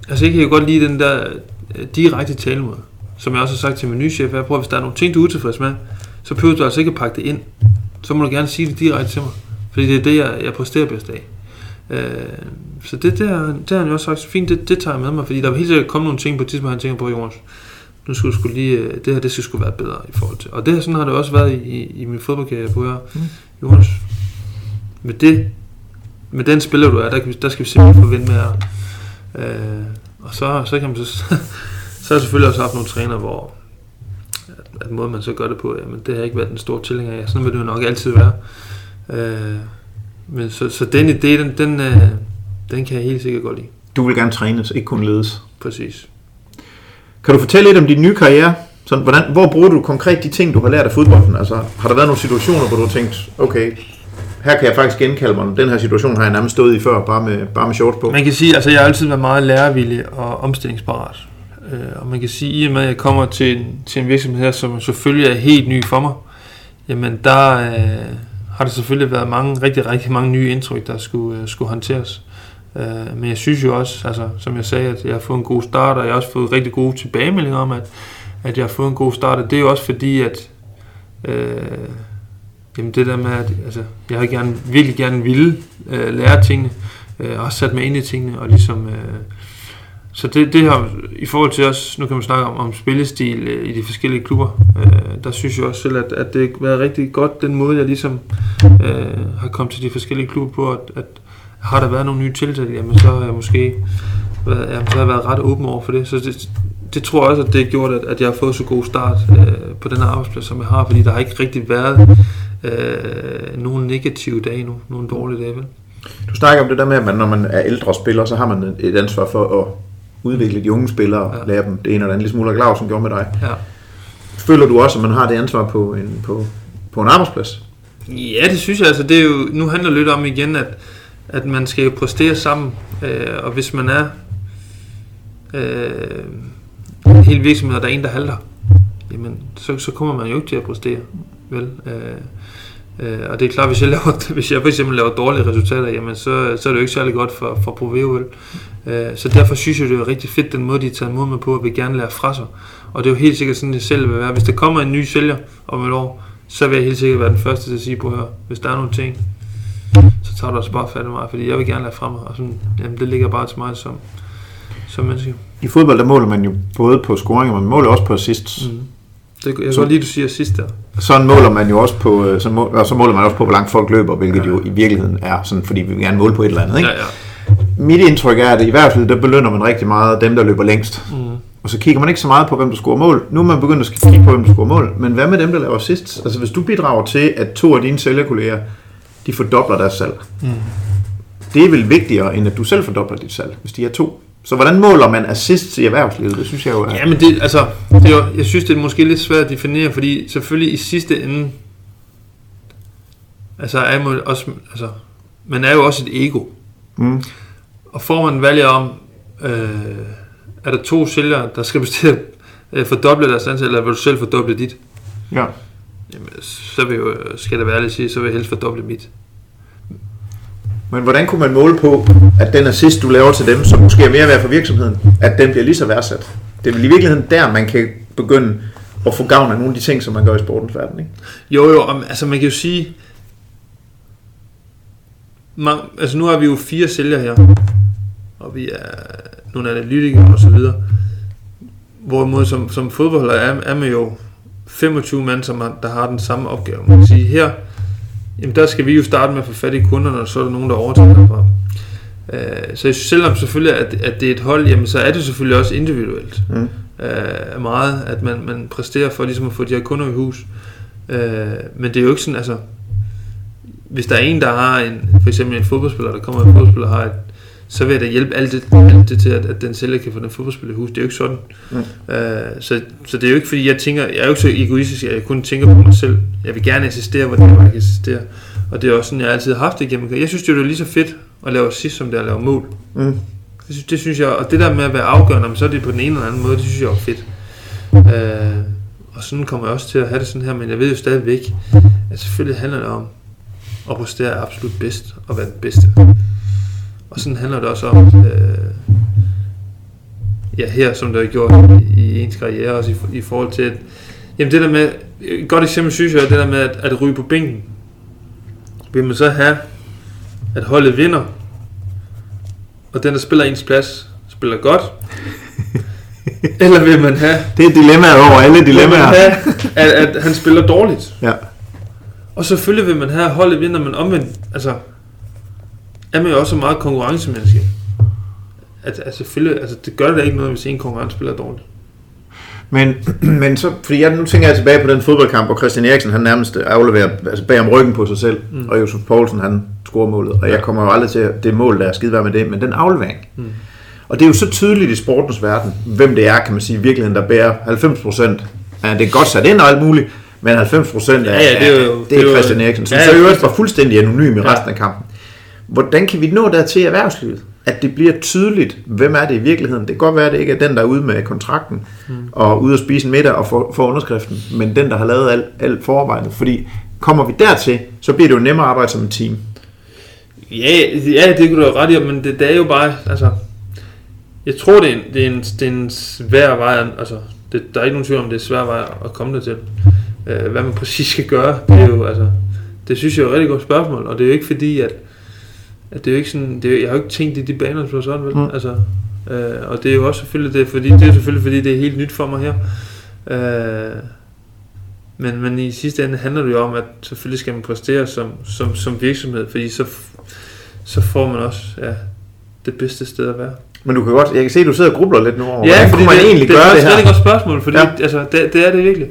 altså, jeg kan jo godt lide den der direkte talemåde. Som jeg også har sagt til min nye chef, jeg prøver, hvis der er nogle ting, du er utilfreds med, så prøver du altså ikke at pakke det ind. Så må du gerne sige det direkte til mig, fordi det er det, jeg præsterer bedst af. Så det har han jo også sagt, så fint, det tager jeg med mig, fordi der vil helt sikkert komme nogle ting på et tidspunkt, han tænker på, Jonas, nu skulle du lige, det her, det skal sgu være bedre i forhold til. Og det her, sådan har det også været i min fodboldkarriere på her. Jonas, med den spiller du er, der skal vi simpelthen forvente med jer. Og så kan man så så har jeg selvfølgelig også haft nogle trænere, hvor at måde man så gør det på, jamen det har ikke været den store tilhænger af, sådan vil det jo nok altid være. Men så den idé, den kan jeg helt sikkert godt lide. Du vil gerne trænes, ikke kun ledes. Præcis. Kan du fortælle lidt om din nye karriere? Sådan, hvor bruger du konkret de ting, du har lært af fodbolden? Altså, har der været nogle situationer, hvor du har tænkt, okay, her kan jeg faktisk genkalde mig, den her situation har jeg nærmest stået i før, bare med shorts på? Man kan sige, altså jeg har altid været meget lærevillig og omstillingsparat. Og man kan sige, i og med, at jeg kommer til en virksomhed her, som selvfølgelig er helt ny for mig, jamen der har der selvfølgelig været mange, rigtig, rigtig mange nye indtryk, der skulle håndteres. Men jeg synes jo også, altså, som jeg sagde, at jeg har fået en god start, og jeg har også fået rigtig gode tilbagemeldinger om, at jeg har fået en god start. Og det er jo også fordi, at jamen det der med, at altså, jeg har virkelig gerne ville lære tingene, også sat mig ind i tingene, og ligesom Så det har i forhold til os, nu kan man snakke om spillestil i de forskellige klubber, der synes jeg også selv, at det har været rigtig godt, den måde, jeg ligesom har kommet til de forskellige klubber på, at har der været nogle nye tiltag, jamen så har jeg måske været ret åben over for det. Så det tror jeg også, at det har gjort, at jeg har fået så god start på den arbejdsplads, som jeg har, fordi der har ikke rigtig været nogle negative dage nu, nogle dårlige dage, vel? Du snakker om det der med, at når man er ældre spiller, så har man et ansvar for at udvikle de unge spillere og lære dem det ene og det andet, ligesom Ulrik Laursen gjorde med dig. Ja. Føler du også, at man har det ansvar på en arbejdsplads? Ja, det synes jeg. Altså, det er jo, nu handler det lidt om igen, at man skal jo præstere sammen, og hvis man er en hel virksomhed, og der er en, der halter, jamen, så kommer man jo ikke til at præstere, vel? Og det er klart, hvis jeg for eksempel laver dårlige resultater, jamen så er det jo ikke særlig godt for ProVeo. Så derfor synes jeg, det er rigtig fedt, den måde, de er taget mod mig på, og vil gerne lære fra sig. Og det er jo helt sikkert sådan, det selv vil være. Hvis der kommer en ny sælger om et år, så vil jeg helt sikkert være den første til at sige, prøv at høre, hvis der er nogle ting, så tager du også bare fat i mig, fordi jeg vil gerne lære fra mig. Og sådan, jamen, det ligger bare til mig som menneske. I fodbold, der måler man jo både på scoring, og man måler også på assists. Mm-hmm. Jeg tror lige, du siger sidst der. Sådan måler man jo også på, hvor langt folk løber, hvilket jo i virkeligheden er sådan, fordi vi vil gerne måle på et eller andet, ikke? Ja, ja. Mit indtryk er, at i hvert fald der belønner man rigtig meget dem, der løber længst. Mm. Og så kigger man ikke så meget på, hvem der scorer mål. Nu er man begyndt at kigge på, hvem der scorer mål. Men hvad med dem, der laver assists? Altså hvis du bidrager til, at 2 af dine sælgerkolleger, de fordobler deres salg. Mm. Det er vel vigtigere, end at du selv fordobler dit salg, hvis de er 2. Så hvordan måler man assists i erhvervslivet? Det synes jeg jo er... Jamen jeg synes, det er måske lidt svært at definere, fordi selvfølgelig i sidste ende, man er jo også et ego. Mm. Og får man valget om, er der 2 sælgere, der skal bestille fordoble deres antal, eller vil du selv fordoble dit? Ja. Jamen, så vil jo, skal det være ærligt at sige, så vil jeg helst fordoble mit. Men hvordan kunne man måle på, at den assist, du laver til dem, som måske er mere værd for virksomheden, at den bliver lige så værdsat? Det er vel i virkeligheden der, man kan begynde at få gavn af nogle af de ting, som man gør i sportens verden, ikke? Jo, altså man kan jo sige... Altså nu har vi jo 4 sælgere her, og vi er nogle analytikere og så videre. Hvorimod som fodboldholder er man jo 25 mand, der har den samme opgave. Man kan sige her... Jamen der skal vi jo starte med at få fat i kunderne, og så er der nogen, der overtager derfra. Så jeg synes, selvom selvfølgelig, at det er et hold, jamen så er det selvfølgelig også individuelt. Mm. Meget, at man præsterer for ligesom at få de her kunder i hus. Men det er jo ikke sådan, altså... Hvis der er en, der har for eksempel en fodboldspiller, der kommer en fodboldspiller har et... Så vil jeg da hjælpe alt det til, at den sælger kan få den fodboldspiller i hus. Det er jo ikke sådan. Mm. Så det er jo ikke, fordi jeg tænker... Jeg er jo ikke så egoistisk, at jeg kun tænker på mig selv. Jeg vil gerne assistere, hvordan jeg kan assistere. Og det er også sådan, jeg altid har haft det igennem. Jeg synes, det er lige så fedt at lave assist, som det er at lave mål. Mm. Det synes jeg... Og det der med at være afgørende, så er det på den ene eller anden måde, det synes jeg er fedt. Og sådan kommer jeg også til at have det sådan her. Men jeg ved jo stadigvæk, at selvfølgelig handler det om at præstere absolut bedst og være den bedste. Og sådan handler det også om, her, som det har gjort i ens karriere, også i forhold til, at, jamen det der med, et godt eksempel synes jeg, er det der med at ryge på bænken. Vil man så have, at holdet vinder, og den, der spiller ens plads, spiller godt? Eller vil man have... Det er dilemmaet over alle dilemmaer. Have, at han spiller dårligt? Ja. Og selvfølgelig vil man have, at holdet vinder, men omvendt, altså... er man jo også meget konkurrencemenneske. Altså det gør det da ikke noget, hvis en konkurrence spiller dårligt. Men så, fordi jeg nu tænker jeg tilbage på den fodboldkamp, hvor Christian Eriksen, han nærmest afleverer, altså bag om ryggen på sig selv, og Yussuf Poulsen, han scorer målet, og jeg kommer jo aldrig til det mål, der er skidevær med det, men den aflevering. Mm. Og det er jo så tydeligt i sportens verden, hvem det er, kan man sige, i virkeligheden, der bærer 90%. Ja, det er godt sat ind og alt muligt, men 90% af det er Christian Eriksen, som så jo også var fuldstændig anonym i resten af kampen. Hvordan kan vi nå der til erhvervslivet? At det bliver tydeligt, hvem er det i virkeligheden? Det kan godt være, at det ikke er den, der er ude med kontrakten, og ude at spise en middag og få underskriften, men den, der har lavet alt forarbejdet. Fordi kommer vi dertil, så bliver det jo nemmere at arbejde som et team. Ja, det kunne du jo ret i, men det er jo bare... Altså, jeg tror, det er en svær vej. Altså, der er ikke nogen tvivl om, det er en svær vej at komme dertil. Hvad man præcis skal gøre, det er jo... Altså, det synes jeg er et rigtig godt spørgsmål, og det er jo ikke fordi, at at det er jo ikke sådan, det er, jeg har jo ikke tænkt i de baner på sådan, vel? Mm. Altså, og det er jo også selvfølgelig det, fordi det er selvfølgelig fordi det er helt nyt for mig her. Men i sidste ende handler det jo om, at selvfølgelig skal man præstere som virksomhed, fordi så får man også det bedste sted at være. Men du kan godt, jeg kan se, at du sidder og grubler lidt nu over, hvordan kunne man egentlig gøre det her? Det er slet ikke et godt spørgsmål, fordi altså, det er det virkelig.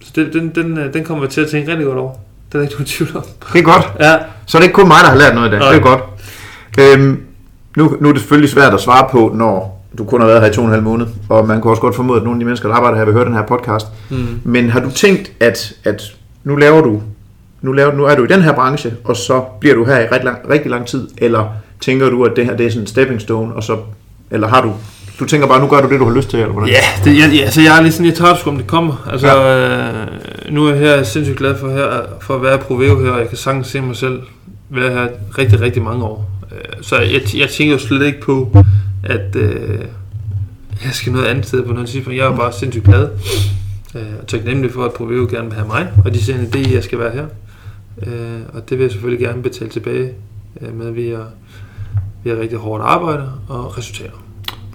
Så den kommer jeg til at tænke rigtig godt over. Det er ikke nogen tvivl om. Det er godt. Ja. Så er det ikke kun mig, der har lært noget i dag. Nej. Det er godt. Nu er det selvfølgelig svært at svare på, når du kun har været her i 2,5 måneder, og man kan også godt formode, at nogle af de mennesker, der arbejder her, vil høre den her podcast. Mm. Men har du tænkt, at nu er du i den her branche, og så bliver du her i rigtig lang tid, eller tænker du, at det her det er sådan en stepping stone, og så, eller har du tænker bare, nu gør du det, du har lyst til, eller hvordan? Ja, altså jeg er lige sådan, jeg tager sgu, om det kommer. Altså, nu er jeg her sindssygt glad for at være ProVeo her, og jeg kan sagtens se mig selv være her rigtig, rigtig mange år. Så jeg tænker jo slet ikke på, at jeg skal noget andet sted på noget tidspunkt. Jeg er bare sindssygt glad og taknemmelig for, at ProVeo gerne vil have mig, og de ser en idé, jeg skal være her. Og det vil jeg selvfølgelig gerne betale tilbage med via rigtig hårdt arbejde og resultater.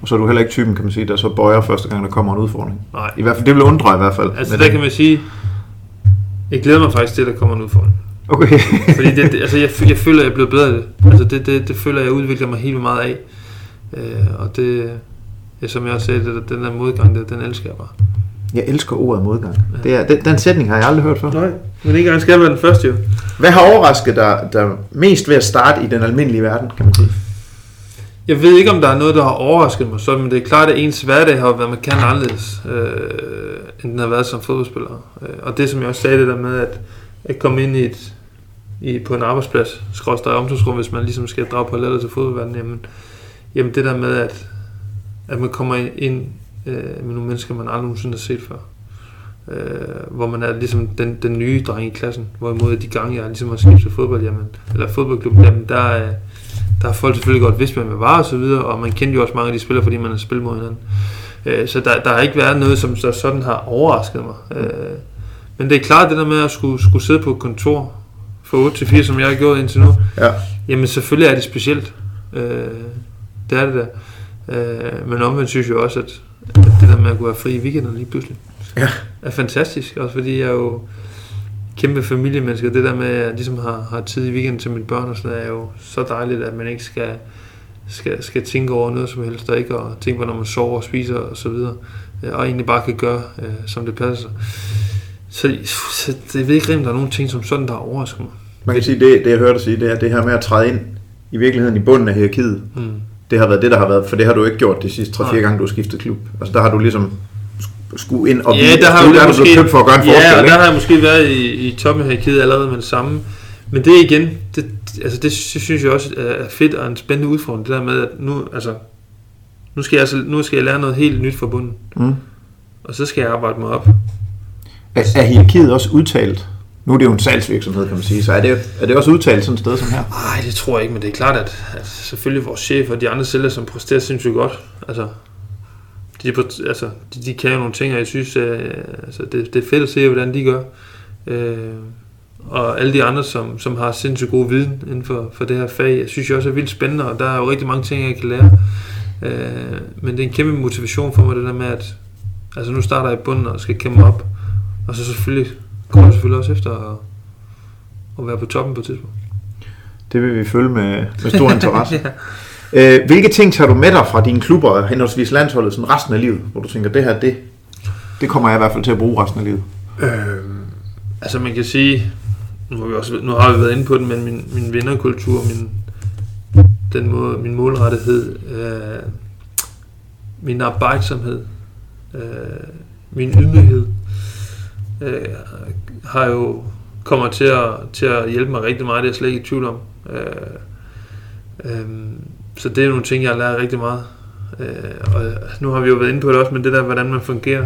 Og så er du heller ikke typen, kan man sige, der så bøjer første gang, der kommer en udfordring. Nej. I hvert fald, det vil undre i hvert fald. Altså der kan man sige, jeg glæder mig faktisk til, at der kommer en udfordring. Okay. Fordi jeg føler, at jeg er blevet bedre i det. Altså det føler, jeg udvikler mig helt meget af. Og det, som jeg også sagde, den der modgang, den elsker jeg bare. Jeg elsker ordet modgang. Ja. Det er, den sætning har jeg aldrig hørt før. Nej, men ikke engang skal være den første jo. Hvad har overrasket dig mest ved at starte i den almindelige verden, kan man sige? Jeg ved ikke, om der er noget, der har overrasket mig sådan, men det er klart, at ens hverdag har været markant anderledes, end den har været som fodboldspiller. Og det, som jeg også sagde, det der med at komme ind på en arbejdsplads, skråstreg omsorgsrum, hvis man ligesom skal drage paralleller til fodboldverdenen, jamen det der med, at man kommer ind med nogle mennesker, man aldrig nogensinde har set før. Hvor man er ligesom den nye dreng i klassen, hvorimod de gange, jeg ligesom har skiftet fodbold, eller fodboldklubben, jamen der er folk selvfølgelig godt vidst, hvem jeg var og så videre, og man kendte jo også mange af de spillere, fordi man har spillet mod hinanden. Så der har ikke været noget, som sådan har overrasket mig. Men det er klart, det der med at skulle sidde på et kontor fra 8-4, som jeg har gjort indtil nu, jamen selvfølgelig er det specielt. Det er det der. Men omvendt synes jeg også, at det der med at kunne være fri i weekenden lige pludselig, er fantastisk. Også fordi jeg er jo kæmpe familiemennesker, det der med, at jeg ligesom har tid i weekenden til mine børn og sådan noget, er jo så dejligt, at man ikke skal tænke over noget som helst, ikke, og tænke på, når man sover og spiser og så videre, og egentlig bare kan gøre, som det passer sig. Så det ved ikke rigtigt, om der er nogle ting som sådan, der overrasker mig. Man kan sige, det jeg hørte dig sige, det er det her med at træde ind i virkeligheden i bunden af hierarkiet. Mm. Det har været det, der har været, for det har du ikke gjort de sidste 3-4 gange, du har skiftet klub. Altså der har du ligesom skulle ind og blive købt for at gøre en forskel. Ja, og der har jeg måske været i toppen her i kædet allerede med det samme. Men det igen, det synes jeg også er fedt og en spændende udfordring, det der med, at nu skal jeg lære noget helt nyt fra bunden. Mm. Og så skal jeg arbejde mig op. Er hierarkiet også udtalt? Nu er det jo en salgsvirksomhed, kan man sige, så er det også udtalt sådan et sted som her? Nej, det tror jeg ikke, men det er klart, at selvfølgelig vores chef og de andre sælgere, som præsterer sindssygt godt, altså de kan jo nogle ting, og jeg synes, altså det er fedt at se, hvordan de gør. Og alle de andre, som har sindssygt god viden inden for det her fag, jeg synes jo også er vildt spændende, og der er jo rigtig mange ting, jeg kan lære. Men det er en kæmpe motivation for mig, det der med, at altså, nu starter jeg i bunden og skal kæmpe op, og så kommer selvfølgelig også efter at være på toppen på et tidspunkt. Det vil vi følge med stor interesse. Ja. Hvilke ting tager du med dig fra dine klubber og henholdsvis landsholdet sådan resten af livet, hvor du tænker, det her, det kommer jeg i hvert fald til at bruge resten af livet? Altså man kan sige, nu har vi været inde på den, men min vinderkultur, min målrettighed, min arbejdsomhed, min ydmyghed, har jo kommer til at hjælpe mig rigtig meget, det er jeg slet ikke i tvivl om. Så det er nogle ting, jeg har lært rigtig meget. Og nu har vi jo været inde på det også, men det der, hvordan man fungerer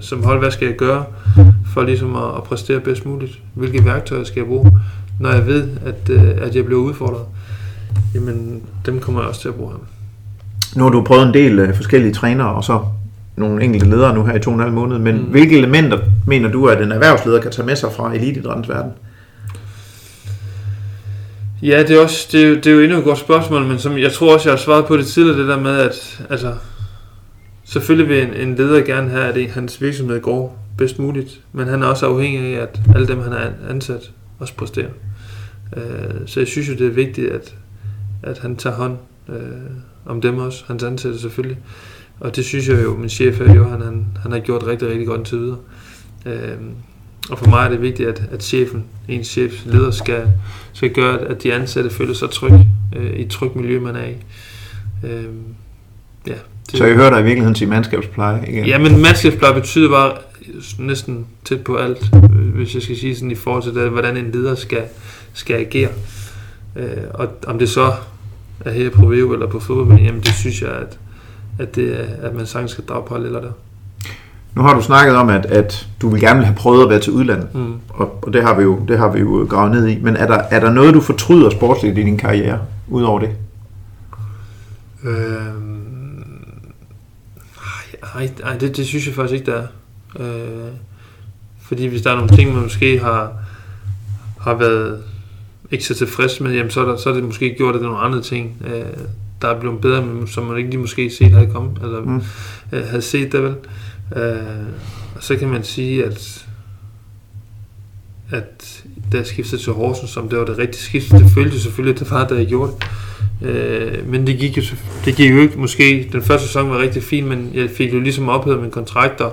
som hold, hvad skal jeg gøre for ligesom at præstere bedst muligt? Hvilke værktøjer skal jeg bruge, når jeg ved, at jeg bliver udfordret? Jamen, dem kommer jeg også til at bruge her. Nu har du prøvet en del forskellige trænere, og så nogle enkelte ledere nu her i 2,5 måneder, men hvilke elementer mener du, at en erhvervsleder kan tage med sig fra elitidrættens verden? Ja, det er også det er jo endnu et godt spørgsmål, men som jeg tror også jeg har svaret på det tidligere, det der med at altså selvfølgelig vil en leder gerne have, at hans virksomhed går bedst muligt, men han er også afhængig af, at alle dem han er ansat også præsterer. Så jeg synes jo det er vigtigt, at han tager hånd om dem også, hans ansatte selvfølgelig. Og det synes jeg jo, min chef her, Johan, han har gjort rigtig, rigtig godt til videre. Og for mig er det vigtigt, at chefen, ens chefs leder, skal gøre, at de ansatte føler sig trygge i et trygt miljø, man er i. Ja, så I hører der i virkeligheden til mandskabspleje igen? Ja, men mandskabspleje betyder bare næsten tæt på alt, hvis jeg skal sige sådan i forhold til det, hvordan en leder skal agere. Og om det så er her på ProVeo eller på fodboldbanen, jamen det synes jeg, at man sagtens skal drage paralleller der. Nu har du snakket om, at du vil gerne have prøvet at være til udlandet, og det har vi jo gravet ned i. Men er der noget, du fortryder sportsligt i din karriere, ud over det? Nej, det synes jeg faktisk ikke, der er. Fordi hvis der er nogle ting, man måske har været ikke så tilfreds med, jamen så er det måske gjort, at det er nogle andre ting, der er blevet bedre, men som man ikke lige måske set havde kommet, eller havde set der vel. Og så kan man sige, at da jeg skiftede til Horsens, som det var det rigtige skift, det følte selvfølgelig, det var, da jeg gjorde det. Men det gik jo ikke, måske den første sæson var rigtig fin, men jeg fik jo ligesom ophedet min kontrakt og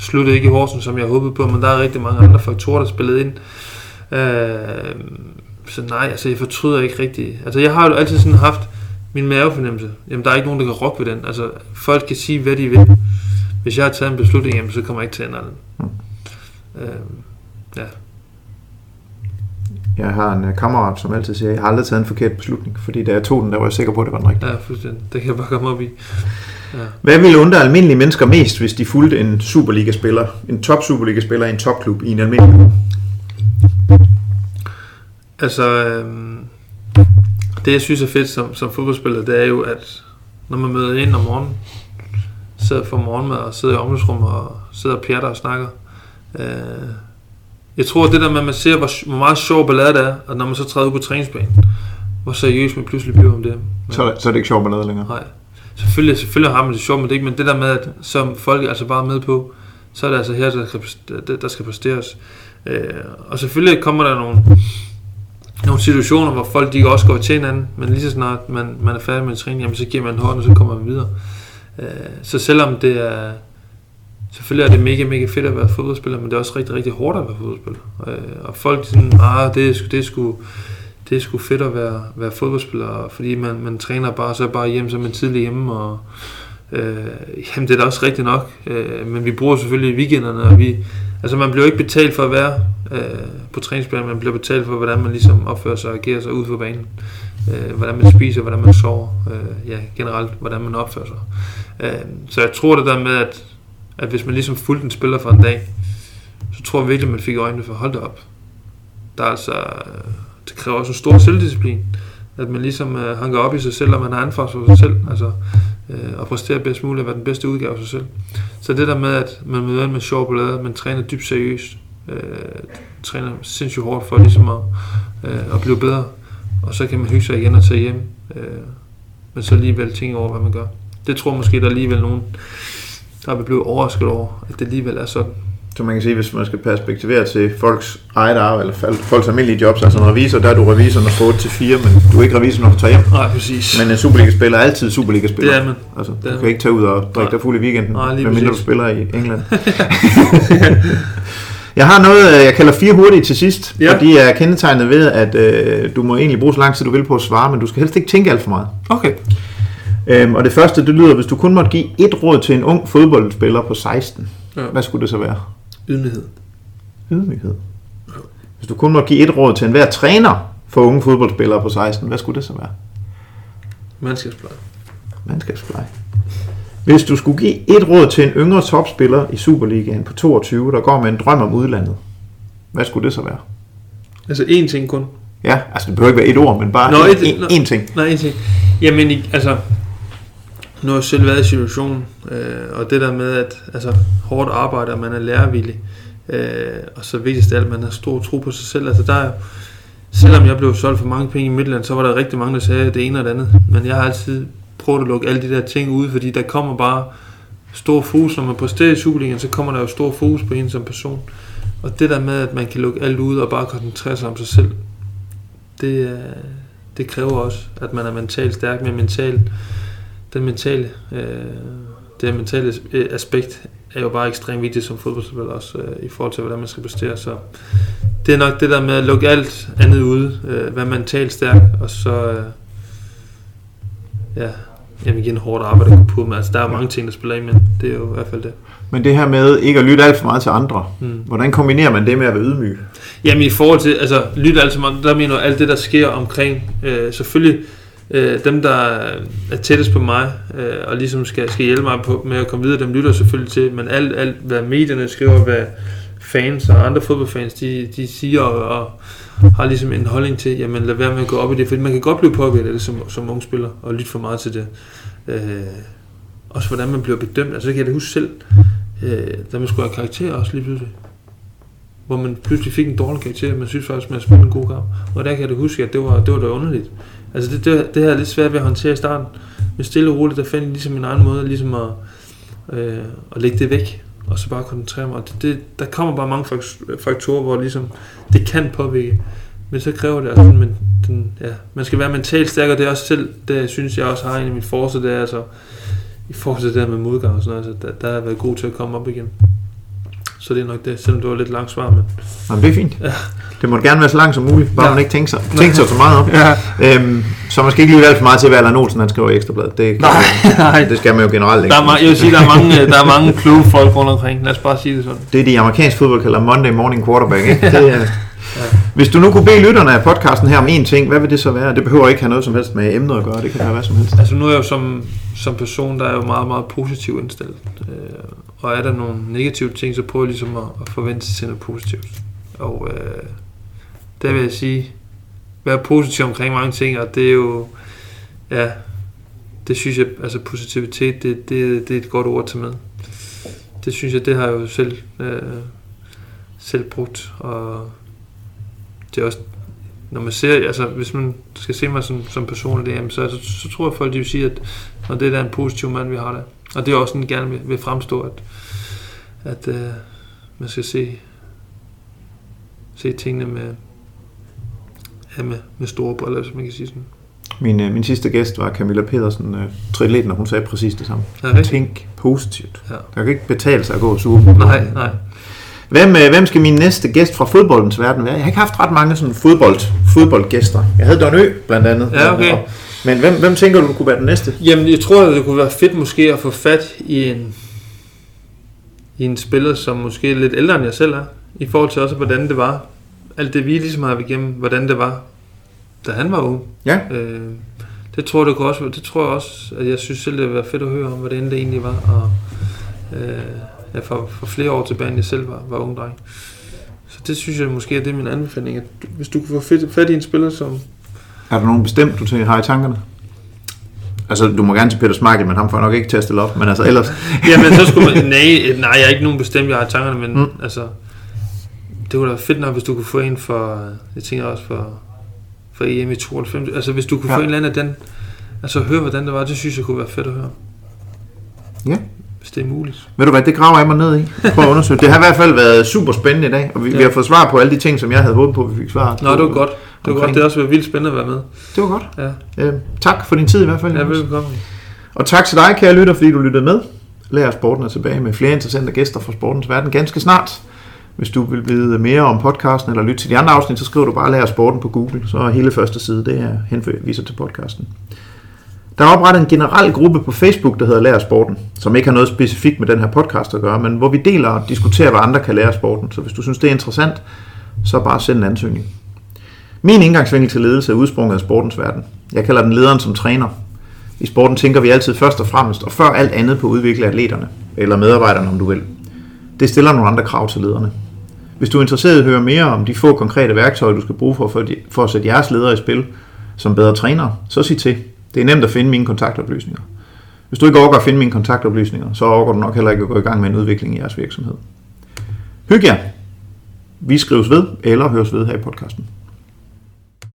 sluttede ikke i Horsens, som jeg håbede på, men der er rigtig mange andre faktorer, der spillede ind. Så nej, altså jeg fortryder ikke rigtigt. Altså jeg har jo altid sådan haft min mavefornemmelse. Jamen der er ikke nogen, der kan rokke ved den. Altså folk kan sige, hvad de vil. Hvis jeg har taget en beslutning, jamen så kommer jeg ikke til at ændre den. Ja. Jeg har en kammerat, som altid siger, jeg har aldrig taget en forkert beslutning, fordi da jeg tog den, der var jeg sikker på, at det var den rigtige. Ja, fuldstændig. Det kan jeg bare komme op i. Ja. Hvad ville undre almindelige mennesker mest, hvis de fulgte en Superliga-spiller, en top-Superliga-spiller i en topklub i en almindelig klub? Altså, det jeg synes er fedt som fodboldspiller, det er jo, at når man møder ind om morgenen, sidder for morgenmad og sidder i omklædningsrummet og sidder og pjatter og snakker. Jeg tror, det der med, at man ser, hvor meget sjov ballade det er, og når man så træder ud på træningsbanen, hvor seriøst man pludselig bliver om det. Men, så er det ikke sjov ballade længere? Nej. Selvfølgelig har man det sjovt, men det ikke, men det der med, at som folk altså bare er med på, så er det altså her, der skal præsteres. Og selvfølgelig kommer der nogle situationer, hvor folk de også går til hinanden, men lige så snart man er færdig med træning, jamen så giver man hånden, og så kommer man videre. Så selvom det er, selvfølgelig er det mega, mega fedt at være fodboldspiller, men det er også rigtig, rigtig hårdt at være fodboldspiller. Og folk sådan, det er sgu fedt at være fodboldspiller, fordi man træner bare, så er bare hjem, så er man tidlig hjemme, og jamen det er da også rigtigt nok, men vi bruger selvfølgelig weekenderne, og man bliver ikke betalt for at være på træningsbanen, man bliver betalt for, hvordan man ligesom opfører sig og agerer sig ud for banen. Hvordan man spiser, hvordan man sover, generelt, hvordan man opfører sig. Så jeg tror det der med, at hvis man ligesom fulgte en spiller for en dag, så tror jeg virkelig, man fik øjnene for at holde det op. Der er altså, det kræver også en stor selvdisciplin, at man ligesom hanker op i sig selv, og man har ansvar for sig selv, altså, og præsterer bedst muligt at være den bedste udgave af sig selv. Så det der med, at man møder ind med sjov ballade, man træner dybt seriøst, træner sindssygt hårdt for ligesom at blive bedre, og så kan man hygge sig igen og tage hjem, men så alligevel tænke over, hvad man gør. Det tror måske, der er alligevel nogen, der vil blive overrasket over, at det alligevel er sådan. Så man kan sige, hvis man skal perspektivere til folks eget arbejde, eller folks almindelige jobs, altså en revisor, der er du revisor, når du 8-4, men du er ikke revisor, når du tager hjem. Nej, præcis. Men en Superliga-spiller er altid Superliga-spiller. Det er man. Altså, du kan ikke tage ud og drikke dig fuld i weekenden, medmindre du spiller i England. Jeg har noget, jeg kalder 4 hurtige til sidst, og de er kendetegnet ved, at du må egentlig bruge så lang tid, du vil på at svare, men du skal helst ikke tænke alt for meget. Okay. Og det første, det lyder, hvis du kun måtte give et råd til en ung fodboldspiller på 16, hvad skulle det så være? Ydmyghed. Ydmyghed. Hvis du kun måtte give et råd til enhver træner for unge fodboldspillere på 16, hvad skulle det så være? Mandskabspleje. Mandskabspleje. Hvis du skulle give et råd til en yngre topspiller i Superligaen på 22, der går med en drøm om udlandet, hvad skulle det så være? Altså én ting kun? Ja, altså det behøver ikke være et ord, men bare én ting. Nej, én ting. Jamen, altså, nu har jeg selv været i situationen, og det der med, at altså, hårdt arbejde, og man er lærevillig, og så vigtigst af alt, at man har stor tro på sig selv. Altså, der er Selvom jeg blev solgt for mange penge i Midtjylland, så var der rigtig mange, der sagde det ene og det andet. Men jeg har altid prøvet at lukke alle de der ting ud, fordi der kommer bare stor fokus. Når man præsterer i Superligaen, så kommer der jo stor fokus på en som person. Og det der med, at man kan lukke alt ud og bare koncentrere sig om sig selv, det kræver også, at man er mentalt stærk med det mentale aspekt er jo bare ekstremt vigtigt som fodboldspiller også i forhold til, hvordan man skal præstere. Så det er nok det der med at lukke alt andet ude, være mentalt stærk, og så igen hårdt arbejde at gå på med. Altså der er mange ting, der spiller i, men det er jo i hvert fald det. Men det her med ikke at lytte alt for meget til andre, hvordan kombinerer man det med at være ydmyg? Jamen i forhold til, altså lytte alt for meget, der mener alt det, der sker omkring, selvfølgelig dem, der er tættest på mig, og ligesom skal hjælpe mig på, med at komme videre, dem lytter selvfølgelig til, men alt hvad medierne skriver, hvad fans og andre fodboldfans, de siger og har ligesom en holdning til, jamen lad være med at gå op i det, fordi man kan godt blive påvirket af det som unge spiller, og lytte for meget til det. Også hvordan man bliver bedømt, altså det kan jeg da huske selv, da man skulle have karakter også lige pludselig. Hvor man pludselig fik en dårlig karakter, man synes faktisk, man har spillet en god kamp. Og der kan jeg da huske, at det var da underligt. Altså det her er lidt svært ved at håndtere i starten. Men stille og roligt, der fandt jeg ligesom min egen måde ligesom at lægge det væk. Og så bare koncentrere mig. Og der kommer bare mange faktorer, hvor ligesom, det kan påvirke. Men så kræver det altså, man skal være mentalt stærk, og det er også selv, det synes jeg også har en af mine forser, det er altså, i forhold til det der med modgang og sådan noget, altså, der har jeg været god til at komme op igen. Så det er nok det, selvom det var lidt langt svar. Men jamen, det er fint. Ja. Det må gerne være så langt som muligt, bare man ikke tænker sig så meget om. Ja. Så man skal ikke lytte alt for meget til, hvad Allan Olsen han skriver i Ekstrabladet. Nej. Det skal man jo generelt ikke. Jeg vil sige, der er mange kloge folk rundt omkring. Lad os bare sige det sådan. Det er de amerikanske fodbold kalder Monday Morning Quarterback. Ikke? Det, ja. Hvis du nu kunne bede lytterne af podcasten her om én ting, hvad vil det så være? Det behøver ikke have noget som helst med emnet at gøre, det kan være hvad som helst. Altså nu er jeg jo som person, der er jo meget, meget positiv indstillet. Og er der nogle negative ting, så prøver jeg ligesom at forvente sig til noget positivt. Og der vil jeg sige, være positiv omkring mange ting, og det er jo, ja, det synes jeg, altså positivitet, det er et godt ord til med. Det synes jeg, det har jeg jo selv brugt, og det er også, når man ser, altså hvis man skal se mig som person, det, så tror jeg folk, de vil sige, at når det der er en positiv mand, vi har der. Og det er også sådan, gerne vil fremstå, at man skal se tingene med store briller, som man kan sige sådan. Min sidste gæst var Camilla Pedersen, triatleten, og hun sagde præcis det samme. Ja, tænk positivt. Ja. Der kan ikke betale sig at gå sur. Nej. Hvem skal min næste gæst fra fodboldens verden være? Jeg har ikke haft ret mange sådan fodboldgæster. Jeg havde Don Ø blandt andet. Ja, okay. Men hvem tænker du kunne være den næste? Jamen, jeg tror, at det kunne være fedt måske at få fat i en spiller, som måske er lidt ældre, end jeg selv er, i forhold til også, hvordan det var. Alt det, vi ligesom har været igennem, hvordan det var, da han var ung. Ja. Det tror jeg, det tror jeg også, at jeg synes selv, det ville være fedt at høre om, hvordan det egentlig var, og for flere år tilbage, end jeg selv var ung dreng. Så det synes jeg måske, at det er min anbefaling, at hvis du kunne få fat i en spiller, som... Er der nogen bestemt, du tænker, har i tankerne? Altså, du må gerne til Peter Schmeichel, men ham får nok ikke til at stille op, men altså ellers... Jamen, så skulle man... Nej, jeg er ikke nogen bestemt, jeg har i tankerne, men altså... Det kunne da være fedt nok, hvis du kunne få en for... Jeg tænker også for EM i 92. Altså, hvis du kunne få en eller anden af den... Altså, høre, hvordan det var, det synes jeg kunne være fedt at høre. Ja. Hvis det er muligt. Ved du hvad, det graver jeg mig ned i. Prøv at undersøge. Det har i hvert fald været super spændende i dag, og vi har fået svar på alle de ting, som jeg havde håbet på, vi fik svar. Nå, det var godt. Det har også været vildt spændende at være med. Det var godt. Ja. Tak for din tid i hvert fald. Ja, velkommen. Og tak til dig, kære lytter, fordi du lyttede med. Lær Sporten er tilbage med flere interessante gæster fra Sportens Verden ganske snart. Hvis du vil vide mere om podcasten eller lytte til de andre afsnit, så skriver du bare Lær Sporten på Google. Så er hele første side, det her henviser til podcasten. Der er oprettet en generel gruppe på Facebook, der hedder Lær Sporten, som ikke har noget specifikt med den her podcast at gøre, men hvor vi deler og diskuterer, hvad andre kan lære af sporten. Så hvis du synes, det er interessant, så bare send en ansøgning. Min indgangsvinkel til ledelse er udsprunget af sportens verden. Jeg kalder den lederen som træner. I sporten tænker vi altid først og fremmest, og før alt andet på at udvikle atleterne, eller medarbejderne om du vil. Det stiller nogle andre krav til lederne. Hvis du er interesseret i at høre mere om de få konkrete værktøjer, du skal bruge for at sætte jeres ledere i spil som bedre trænere, så sig til. Det er nemt at finde mine kontaktoplysninger. Hvis du ikke overgår at finde mine kontaktoplysninger, så overgår du nok heller ikke at gå i gang med en udvikling i jeres virksomhed. Hyg jer! Vi skrives ved eller høres ved her i podcasten.